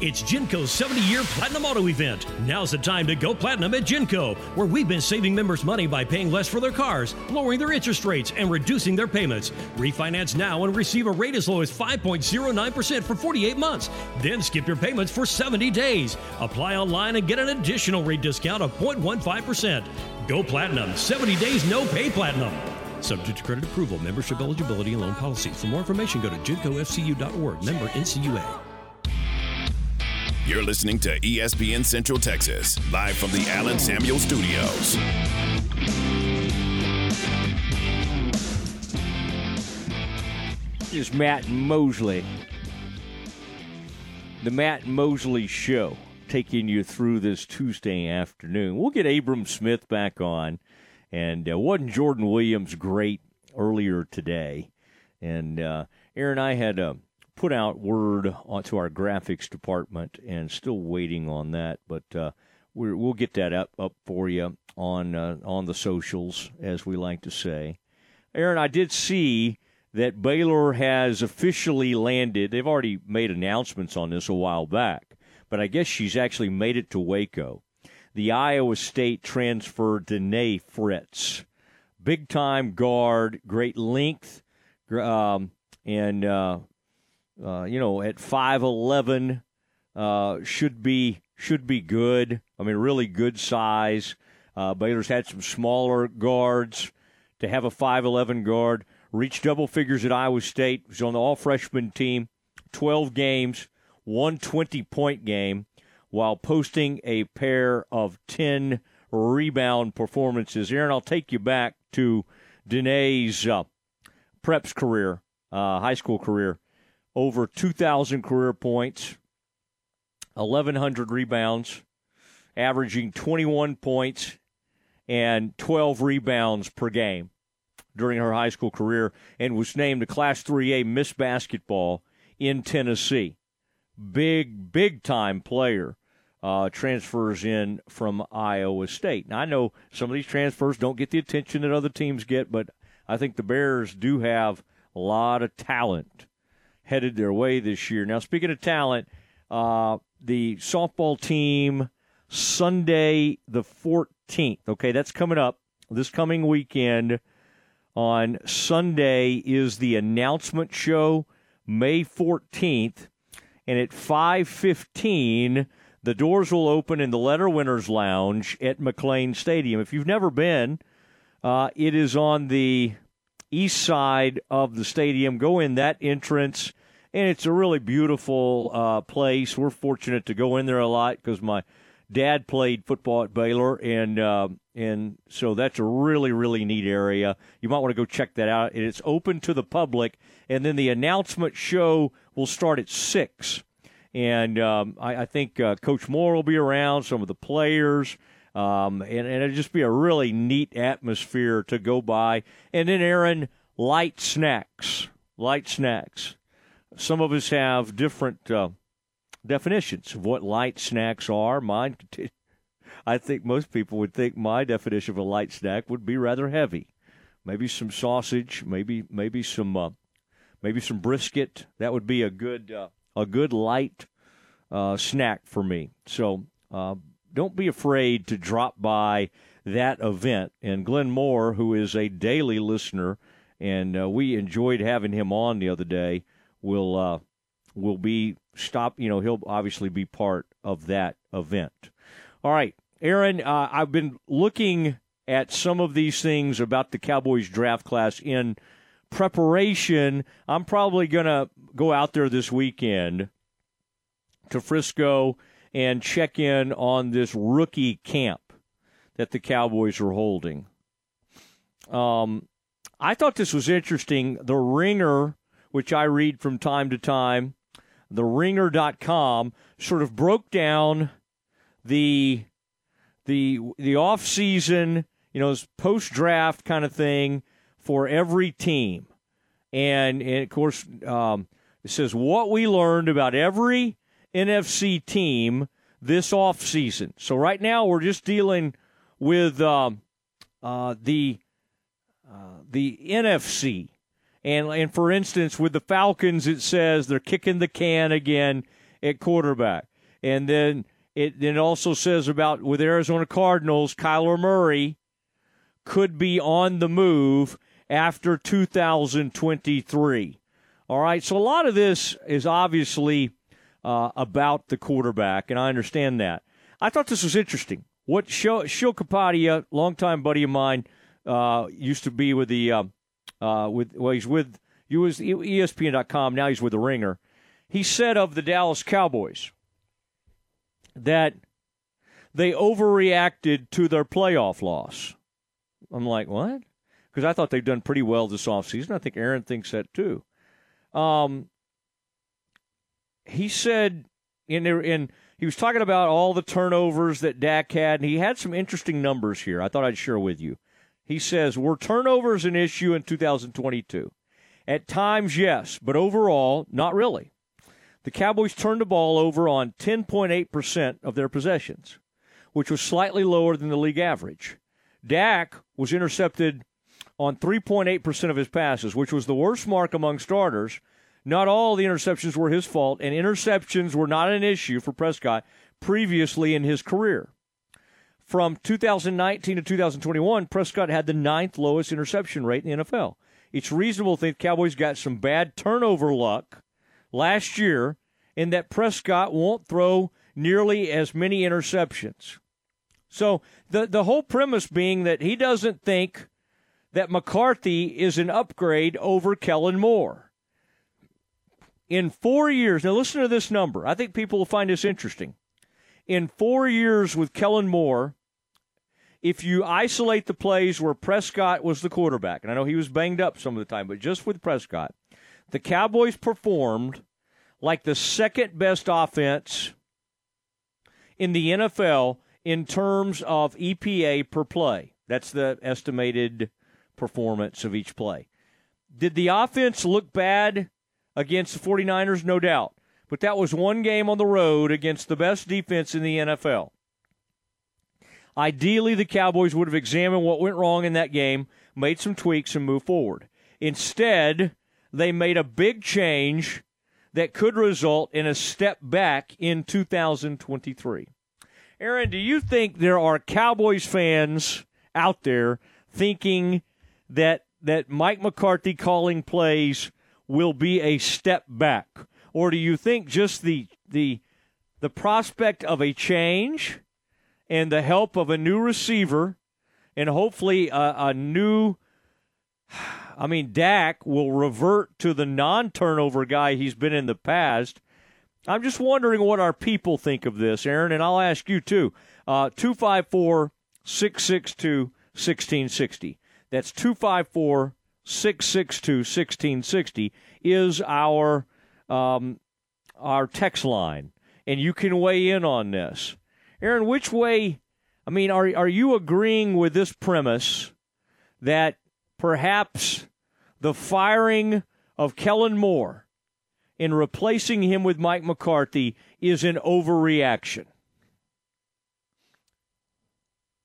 It's Genco's 70-year Platinum Auto event. Now's the time to go platinum at Genco, where we've been saving members money by paying less for their cars, lowering their interest rates, and reducing their payments. Refinance now and receive a rate as low as 5.09% for 48 months. Then skip your payments for 70 days. Apply online and get an additional rate discount of 0.15%. Go platinum. 70 days, no pay platinum. Subject to credit approval, membership eligibility, and loan policy. For more information, go to GencoFCU.org. Member NCUA. You're listening to ESPN Central Texas, live from the Alan Samuels Studios. Here's Matt Mosley. The Matt Mosley Show, taking you through this Tuesday afternoon. We'll get Abram Smith back on. And wasn't Jordan Williams great earlier today? And Aaron and I had a put out word to our graphics department and still waiting on that, but we'll get that up for you on the socials, as we like to say. Aaron, I did see that Baylor has officially landed. They've already made announcements on this a while back, but I guess she's actually made it to Waco. The Iowa State transfer, Danae Fritz, big-time guard, great length, at 5'11", should be good. I mean, really good size. Baylor's had some smaller guards. To have a 5'11" guard, reached double figures at Iowa State, was on the all-freshman team, 12 games, 120-point game, while posting a pair of 10 rebound performances. Aaron, I'll take you back to Danae's preps career, high school career. Over 2,000 career points, 1,100 rebounds, averaging 21 points and 12 rebounds per game during her high school career, and was named a Class 3A Miss Basketball in Tennessee. Big, big-time player transfers in from Iowa State. Now, I know some of these transfers don't get the attention that other teams get, but I think the Bears do have a lot of talent headed their way this year. Now, speaking of talent, the softball team, Sunday the 14th. Okay, that's coming up this coming weekend. On Sunday is the announcement show, May 14th. And at 5:15, the doors will open in the Letter Winners Lounge at McLean Stadium. If you've never been, it is on the east side of the stadium. Go in that entrance, and it's a really beautiful place. We're fortunate to go in there a lot because my Dad played football at Baylor, and so that's a really, really neat area. You might want to go check that out. It's open to the public, and then the announcement show will start at 6. And I think Coach Moore will be around, some of the players, and it'll just be a really neat atmosphere to go by. And then, Aaron, light snacks. Some of us have different definitions of what light snacks are. Mine, I think most people would think my definition of a light snack would be rather heavy. Maybe some sausage, maybe some brisket. That would be a good light snack for me. So don't be afraid to drop by that event. And Glenn Moore, who is a daily listener, and we enjoyed having him on the other day, will be stop. You know, he'll obviously be part of that event. All right, Aaron, I've been looking at some of these things about the Cowboys draft class in preparation. I'm probably going to go out there this weekend to Frisco and check in on this rookie camp that the Cowboys are holding. I thought this was interesting. The Ringer, which I read from time to time, theringer.com, sort of broke down the off-season, you know, post-draft kind of thing for every team. And of course, it says what we learned about every NFC team this offseason. So right now we're just dealing with the NFC. And for instance, with the Falcons, it says they're kicking the can again at quarterback. And then it also says about with Arizona Cardinals, Kyler Murray could be on the move after 2023. All right, so a lot of this is obviously about the quarterback, and I understand that. I thought this was interesting. What Shil Kapadia, longtime buddy of mine, used to be with the he's with ESPN.com, now he's with the Ringer. He said of the Dallas Cowboys that they overreacted to their playoff loss. I'm like, what? Because I thought they've done pretty well this offseason. I think Aaron thinks that too. He said, and he was talking about all the turnovers that Dak had, and he had some interesting numbers here I thought I'd share with you. He says, were turnovers an issue in 2022? At times, yes, but overall, not really. The Cowboys turned the ball over on 10.8% of their possessions, which was slightly lower than the league average. Dak was intercepted on 3.8% of his passes, which was the worst mark among starters. Not all the interceptions were his fault, and interceptions were not an issue for Prescott previously in his career. From 2019 to 2021, Prescott had the ninth lowest interception rate in the NFL. It's reasonable to think the Cowboys got some bad turnover luck last year and that Prescott won't throw nearly as many interceptions. So the whole premise being that he doesn't think that McCarthy is an upgrade over Kellen Moore. In 4 years, now listen to this number. I think people will find this interesting. In 4 years with Kellen Moore, if you isolate the plays where Prescott was the quarterback, and I know he was banged up some of the time, but just with Prescott, the Cowboys performed like the second-best offense in the NFL in terms of EPA per play. That's the estimated performance of each play. Did the offense look bad against the 49ers? No doubt. But that was one game on the road against the best defense in the NFL. Ideally, the Cowboys would have examined what went wrong in that game, made some tweaks, and moved forward. Instead, they made a big change that could result in a step back in 2023. Aaron, do you think there are Cowboys fans out there thinking that Mike McCarthy calling plays will be a step back? Or do you think just the prospect of a change and the help of a new receiver and hopefully Dak will revert to the non-turnover guy he's been in the past I'm just wondering what our people think of this, Aaron, and I'll ask you too. 254-662-1660. That's 254-662-1660 is our text line, and you can weigh in on this. Aaron, which way, I mean, are you agreeing with this premise that perhaps the firing of Kellen Moore and replacing him with Mike McCarthy is an overreaction?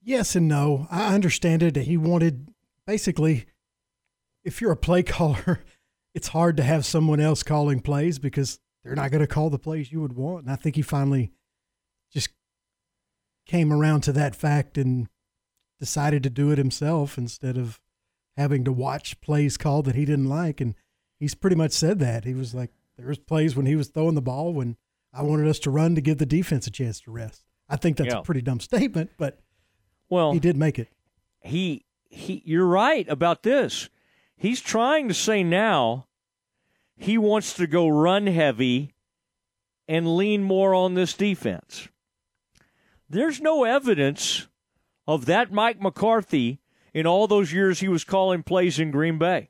Yes and no. I understand it. He wanted, basically, if you're a play caller, it's hard to have someone else calling plays because they're not going to call the plays you would want. And I think he finally just came around to that fact and decided to do it himself instead of having to watch plays called that he didn't like. And he's pretty much said that. He was like, there was plays when he was throwing the ball when I wanted us to run to give the defense a chance to rest. I think that's a pretty dumb statement, but well, he did make it. He you're right about this. He's trying to say now he wants to go run heavy and lean more on this defense. There's no evidence of that Mike McCarthy in all those years he was calling plays in Green Bay.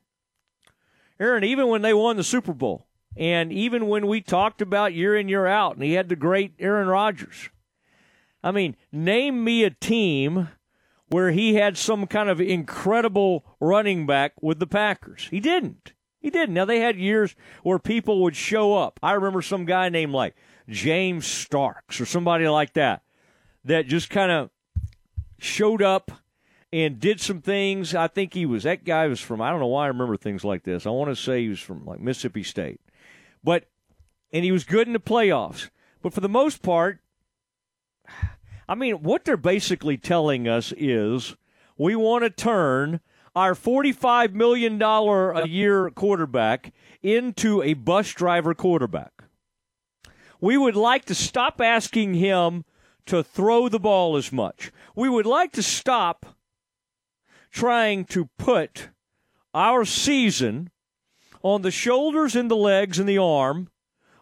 Aaron, even when they won the Super Bowl, and even when we talked about year in, year out, and he had the great Aaron Rodgers. I mean, name me a team where he had some kind of incredible running back with the Packers. He didn't. He didn't. Now, they had years where people would show up. I remember some guy named like James Starks or somebody like that that just kind of showed up and did some things. I think he was – that guy was from – I don't know why I remember things like this. I want to say he was from like Mississippi State. But and he was good in the playoffs. But for the most part, I mean, what they're basically telling us is we want to turn our $45 million a year quarterback into a bus driver quarterback. We would like to stop asking him to throw the ball as much. We would like to stop trying to put our season on the shoulders and the legs and the arm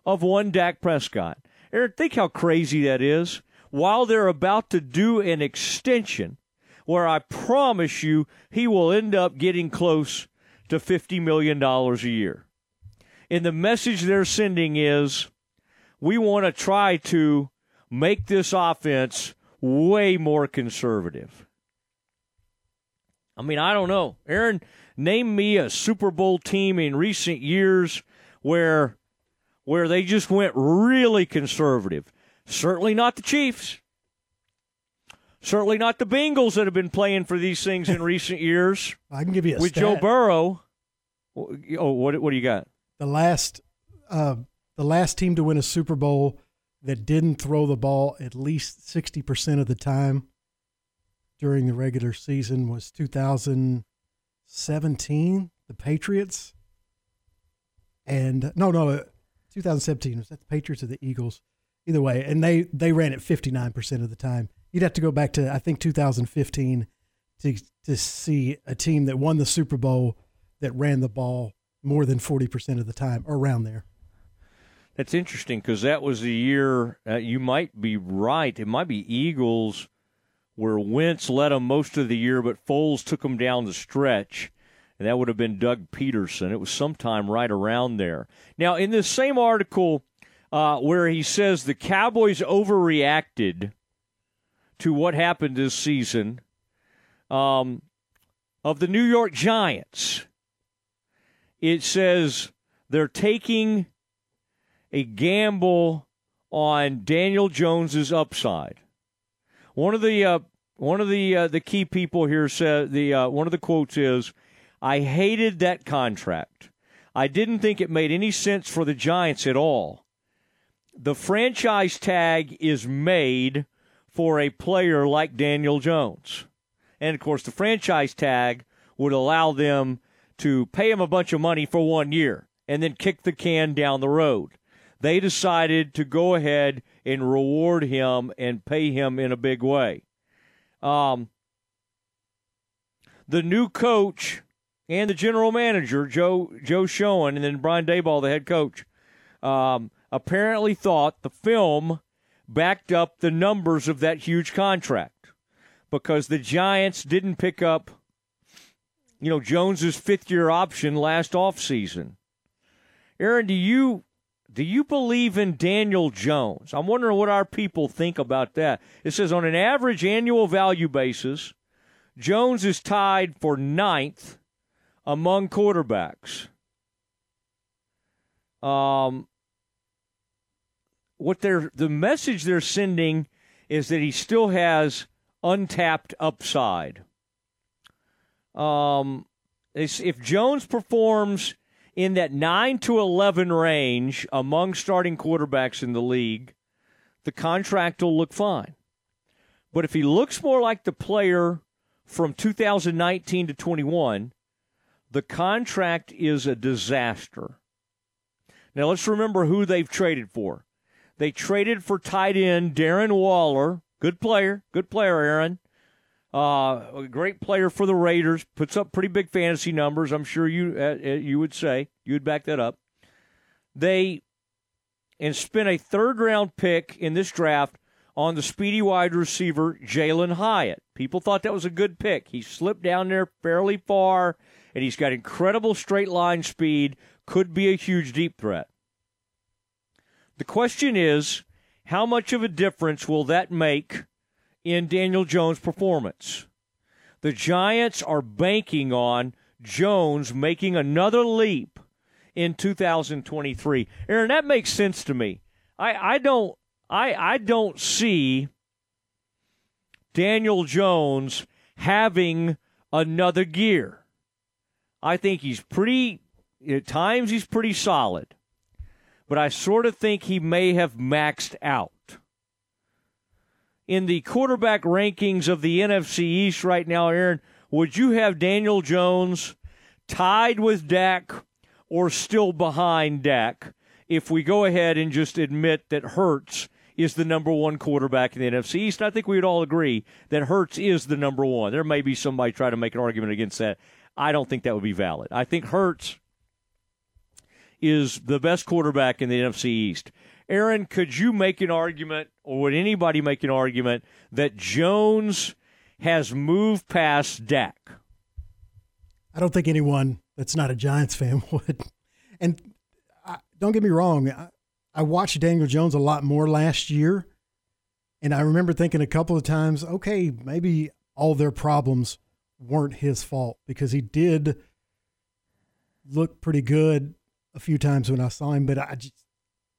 of one Dak Prescott. Aaron, think how crazy that is. While they're about to do an extension where I promise you he will end up getting close to $50 million a year. And the message they're sending is we want to try to make this offense way more conservative. I mean, I don't know. Aaron, name me a Super Bowl team in recent years where they just went really conservative. Certainly not the Chiefs. Certainly not the Bengals that have been playing for these things in recent years. I can give you a with stat. Joe Burrow. Oh, what do you got? The last team to win a Super Bowl that didn't throw the ball at least 60% of the time during the regular season was 2017, the Patriots. And 2017 was that the Patriots or the Eagles? Either way, and they ran it 59% of the time. You'd have to go back to, I think, 2015 to see a team that won the Super Bowl that ran the ball more than 40% of the time, or around there. That's interesting because that was the year, you might be right, it might be Eagles where Wentz led them most of the year, but Foles took them down the stretch, and that would have been Doug Peterson. It was sometime right around there. Now, in this same article, where he says the Cowboys overreacted to what happened this season of the New York Giants. It says they're taking a gamble on Daniel Jones's upside. One of the key people here said one of the quotes is, "I hated that contract. I didn't think it made any sense for the Giants at all. The franchise tag is made for a player like Daniel Jones." And, of course, the franchise tag would allow them to pay him a bunch of money for 1 year and then kick the can down the road. They decided to go ahead and reward him and pay him in a big way. The new coach and the general manager, Joe Schoen, and then Brian Daboll, the head coach, apparently thought the film backed up the numbers of that huge contract because the Giants didn't pick up, you know, Jones's fifth-year option last offseason. Aaron, do you believe in Daniel Jones? I'm wondering what our people think about that. It says on an average annual value basis, Jones is tied for 9th among quarterbacks. The message they're sending is that he still has untapped upside. If Jones performs in that 9 to 11 range among starting quarterbacks in the league, the contract will look fine. But if he looks more like the player from 2019 to 21, the contract is a disaster. Now let's remember who they've traded for. They traded for tight end Darren Waller, good player, Aaron. A great player for the Raiders, puts up pretty big fantasy numbers. I'm sure you would say you would back that up. They spent a third-round pick in this draft on the speedy wide receiver Jalen Hyatt. People thought that was a good pick. He slipped down there fairly far, and he's got incredible straight-line speed. Could be a huge deep threat. The question is, how much of a difference will that make in Daniel Jones' performance? The Giants are banking on Jones making another leap in 2023. Aaron, that makes sense to me. I don't see Daniel Jones having another gear. I think at times he's pretty solid, but I sort of think he may have maxed out. In the quarterback rankings of the NFC East right now, Aaron, would you have Daniel Jones tied with Dak or still behind Dak if we go ahead and just admit that Hurts is the number one quarterback in the NFC East? I think we would all agree that Hurts is the number one. There may be somebody trying to make an argument against that. I don't think that would be valid. I think Hurts is the best quarterback in the NFC East. Aaron, could you make an argument, or would anybody make an argument, that Jones has moved past Dak? I don't think anyone that's not a Giants fan would. And don't get me wrong, I watched Daniel Jones a lot more last year, and I remember thinking a couple of times, okay, maybe all their problems weren't his fault, because he did look pretty good a few times when I saw him, but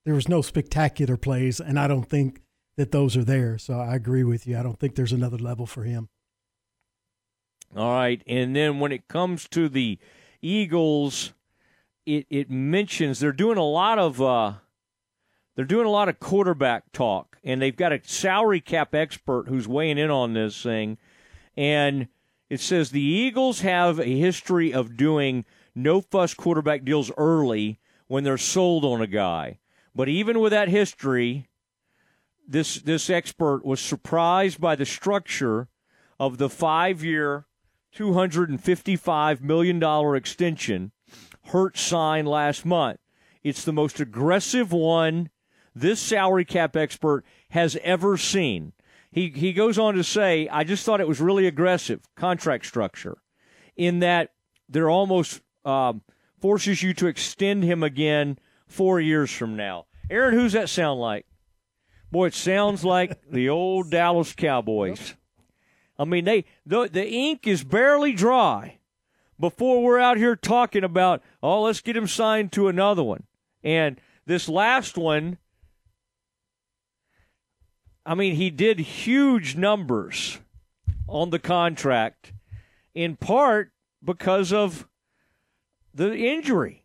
there was no spectacular plays, and I don't think that those are there. So I agree with you. I don't think there's another level for him. All right. And then when it comes to the Eagles, it mentions they're doing a lot of quarterback talk, and they've got a salary cap expert who's weighing in on this thing. And it says the Eagles have a history of doing no-fuss quarterback deals early when they're sold on a guy. But even with that history, this expert was surprised by the structure of the 5-year, $255 million extension Hurts signed last month. It's the most aggressive one this salary cap expert has ever seen. He goes on to say, I just thought it was really aggressive contract structure in that they're almost forces you to extend him again 4 years from now. Aaron, who's that sound like? Boy, it sounds like the old Dallas Cowboys. I mean, the ink is barely dry before we're out here talking about, oh, let's get him signed to another one. And this last one, I mean, he did huge numbers on the contract, in part because of the injury.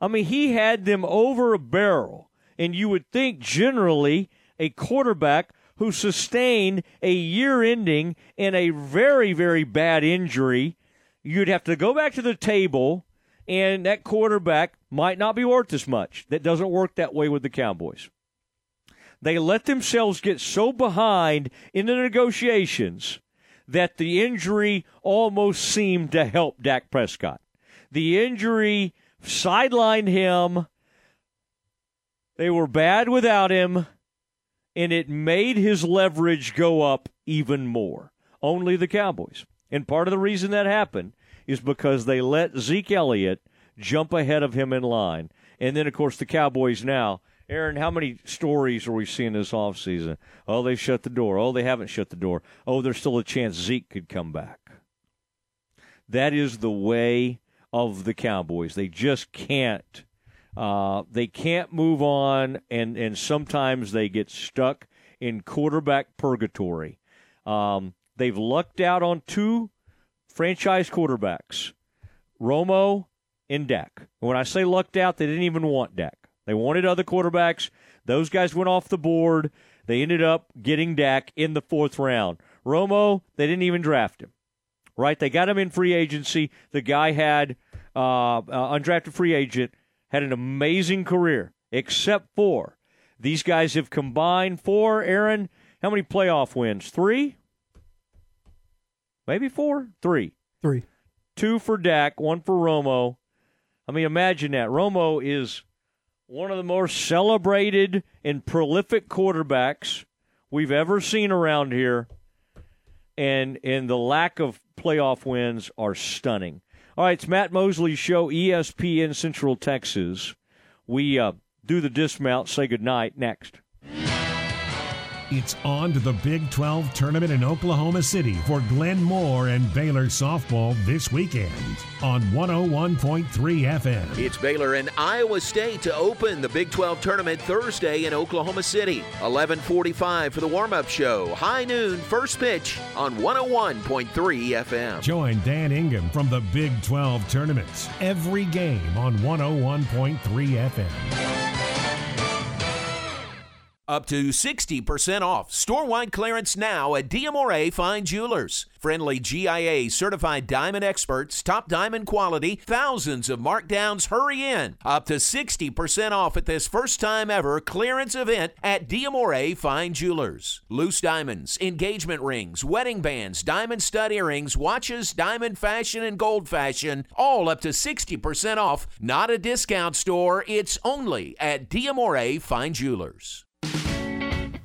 I mean, he had them over a barrel, and you would think generally a quarterback who sustained a year-ending and a very, very bad injury, you'd have to go back to the table, and that quarterback might not be worth as much. That doesn't work that way with the Cowboys. They let themselves get so behind in the negotiations that the injury almost seemed to help Dak Prescott. The injury sidelined him, They were bad without him, and it made his leverage go up even more. Only the Cowboys. And part of the reason that happened is because they let Zeke Elliott jump ahead of him in line. And then, of course, the Cowboys now. Aaron, how many stories are we seeing this offseason? Oh, they shut the door. Oh, they haven't shut the door. Oh, there's still a chance Zeke could come back. That is the way of the Cowboys. They just can't. They can't move on, and sometimes they get stuck in quarterback purgatory. They've lucked out on two franchise quarterbacks, Romo and Dak. When I say lucked out, they didn't even want Dak. They wanted other quarterbacks. Those guys went off the board. They ended up getting Dak in the fourth round. Romo, they didn't even draft him, right? They got him in free agency. The guy had undrafted free agent, had an amazing career, except for these guys have combined for, Aaron, how many playoff wins? Three? Maybe four? Three. Two for Dak, one for Romo. I mean, imagine that. Romo is one of the more celebrated and prolific quarterbacks we've ever seen around here, and the lack of playoff wins are stunning. All right, it's Matt Mosley's show, ESPN Central Texas. We do the dismount, say goodnight, next. It's on to the Big 12 tournament in Oklahoma City for Glenn Moore and Baylor softball this weekend on 101.3 FM. It's Baylor and Iowa State to open the Big 12 tournament Thursday in Oklahoma City. 11:45 for the warm-up show. High noon, first pitch on 101.3 FM. Join Dan Ingham from the Big 12 tournaments every game on 101.3 FM. Up to 60% off. Store-wide clearance now at DMRA Fine Jewelers. Friendly GIA certified diamond experts, top diamond quality, thousands of markdowns. Hurry in. Up to 60% off at this first-time ever clearance event at DMRA Fine Jewelers. Loose diamonds, engagement rings, wedding bands, diamond stud earrings, watches, diamond fashion, and gold fashion. All up to 60% off. Not a discount store. It's only at DMRA Fine Jewelers.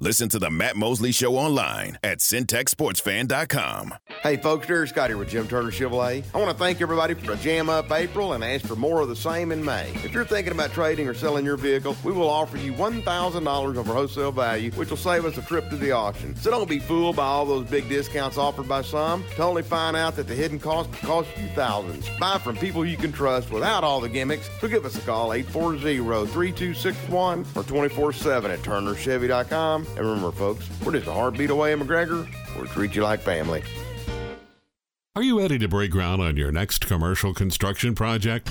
Listen to the Matt Mosley Show online at syntechsportsfan.com. Hey, folks, Derek Scott here with Jim Turner Chevrolet. I want to thank everybody for a jam-up April and ask for more of the same in May. If you're thinking about trading or selling your vehicle, we will offer you $1,000 over wholesale value, which will save us a trip to the auction. So don't be fooled by all those big discounts offered by some to only find out that the hidden cost can cost you thousands. Buy from people you can trust without all the gimmicks. So give us a call, 840-3261 or 24-7 at turnerchevy.com. And remember, folks, we're just a heartbeat away in McGregor. We'll treat you like family. Are you ready to break ground on your next commercial construction project?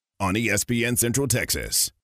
on ESPN Central Texas.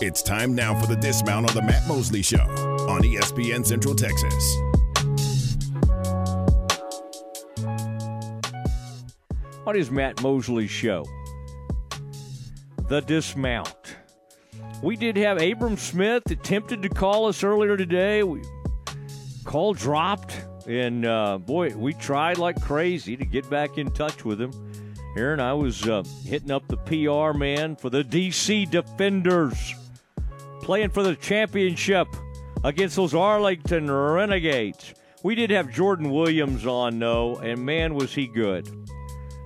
It's time now for the Dismount on the Matt Mosley Show on ESPN Central Texas. What is Matt Mosley's show? The Dismount. We did have Abram Smith attempted to call us earlier today. Call dropped, and boy, we tried like crazy to get back in touch with him. Aaron, I was hitting up the PR man for the D.C. Defenders, playing for the championship against those Arlington Renegades. We did have Jordan Williams on, though, and man, was he good.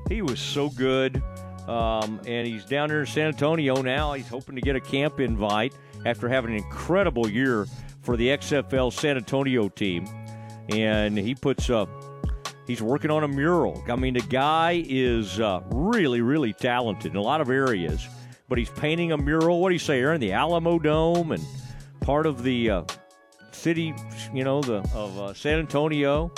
He was so good, and he's down there in San Antonio now. He's hoping to get a camp invite after having an incredible year for the XFL San Antonio team, and he puts up. He's working on a mural. I mean, the guy is really, really talented in a lot of areas, but he's painting a mural. What do you say, Aaron? The Alamo Dome and part of the city, you know, of San Antonio,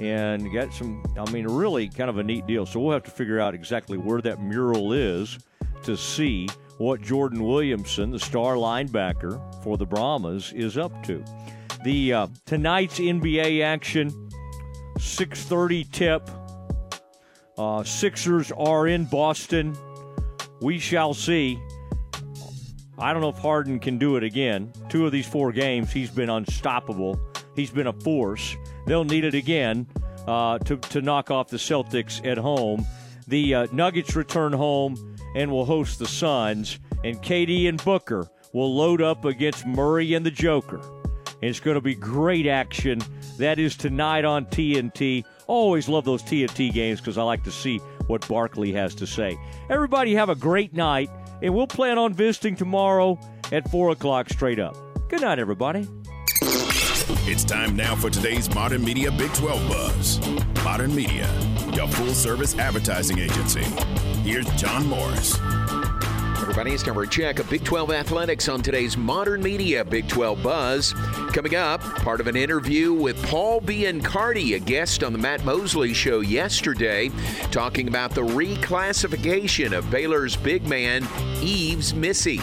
and got some, I mean, really kind of a neat deal. So we'll have to figure out exactly where that mural is to see what Jordan Williamson, the star linebacker for the Brahmas, is up to. The tonight's NBA action. 6:30 tip. Sixers are in Boston. We shall see. I don't know if Harden can do it again. Two of these four games, he's been unstoppable. He's been a force. They'll need it again to knock off the Celtics at home. The Nuggets return home and will host the Suns. And KD and Booker will load up against Murray and the Joker. And it's going to be great action. That is tonight on TNT. Always love those TNT games because I like to see what Barkley has to say. Everybody have a great night, and we'll plan on visiting tomorrow at 4 o'clock straight up. Good night, everybody. It's time now for today's Modern Media Big 12 Buzz. Modern Media, your full-service advertising agency. Here's John Morris. Everybody, it's time for a check of Big 12 athletics on today's Modern Media Big 12 Buzz. Coming up, part of an interview with Paul Biancardi, a guest on the Matt Mosley Show yesterday, talking about the reclassification of Baylor's big man, Eves Missy.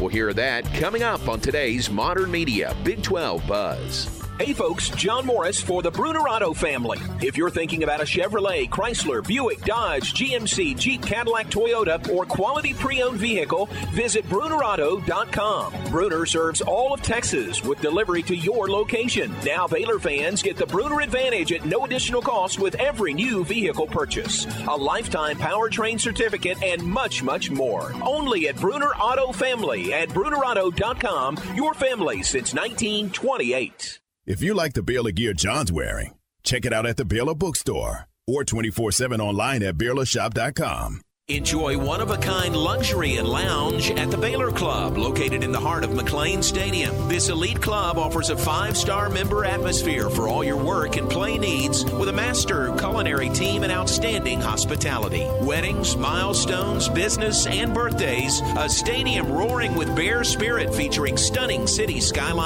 We'll hear that coming up on today's Modern Media Big 12 Buzz. Hey folks, John Morris for the Brunerado family. If you're thinking about a Chevrolet, Chrysler, Buick, Dodge, GMC, Jeep, Cadillac, Toyota, or quality pre-owned vehicle, visit Brunerado.com. Bruner serves all of Texas with delivery to your location. Now Baylor fans get the Bruner Advantage at no additional cost with every new vehicle purchase. A lifetime powertrain certificate and much, much more. Only at Bruner Auto Family at Brunerado.com. Your family since 1928. If you like the Baylor gear John's wearing, check it out at the Baylor Bookstore or 24/7 online at BaylorShop.com. Enjoy one-of-a-kind luxury and lounge at the Baylor Club, located in the heart of McLane Stadium. This elite club offers a 5-star member atmosphere for all your work and play needs with a master culinary team and outstanding hospitality. Weddings, milestones, business, and birthdays, a stadium roaring with Bear spirit featuring stunning city skyline.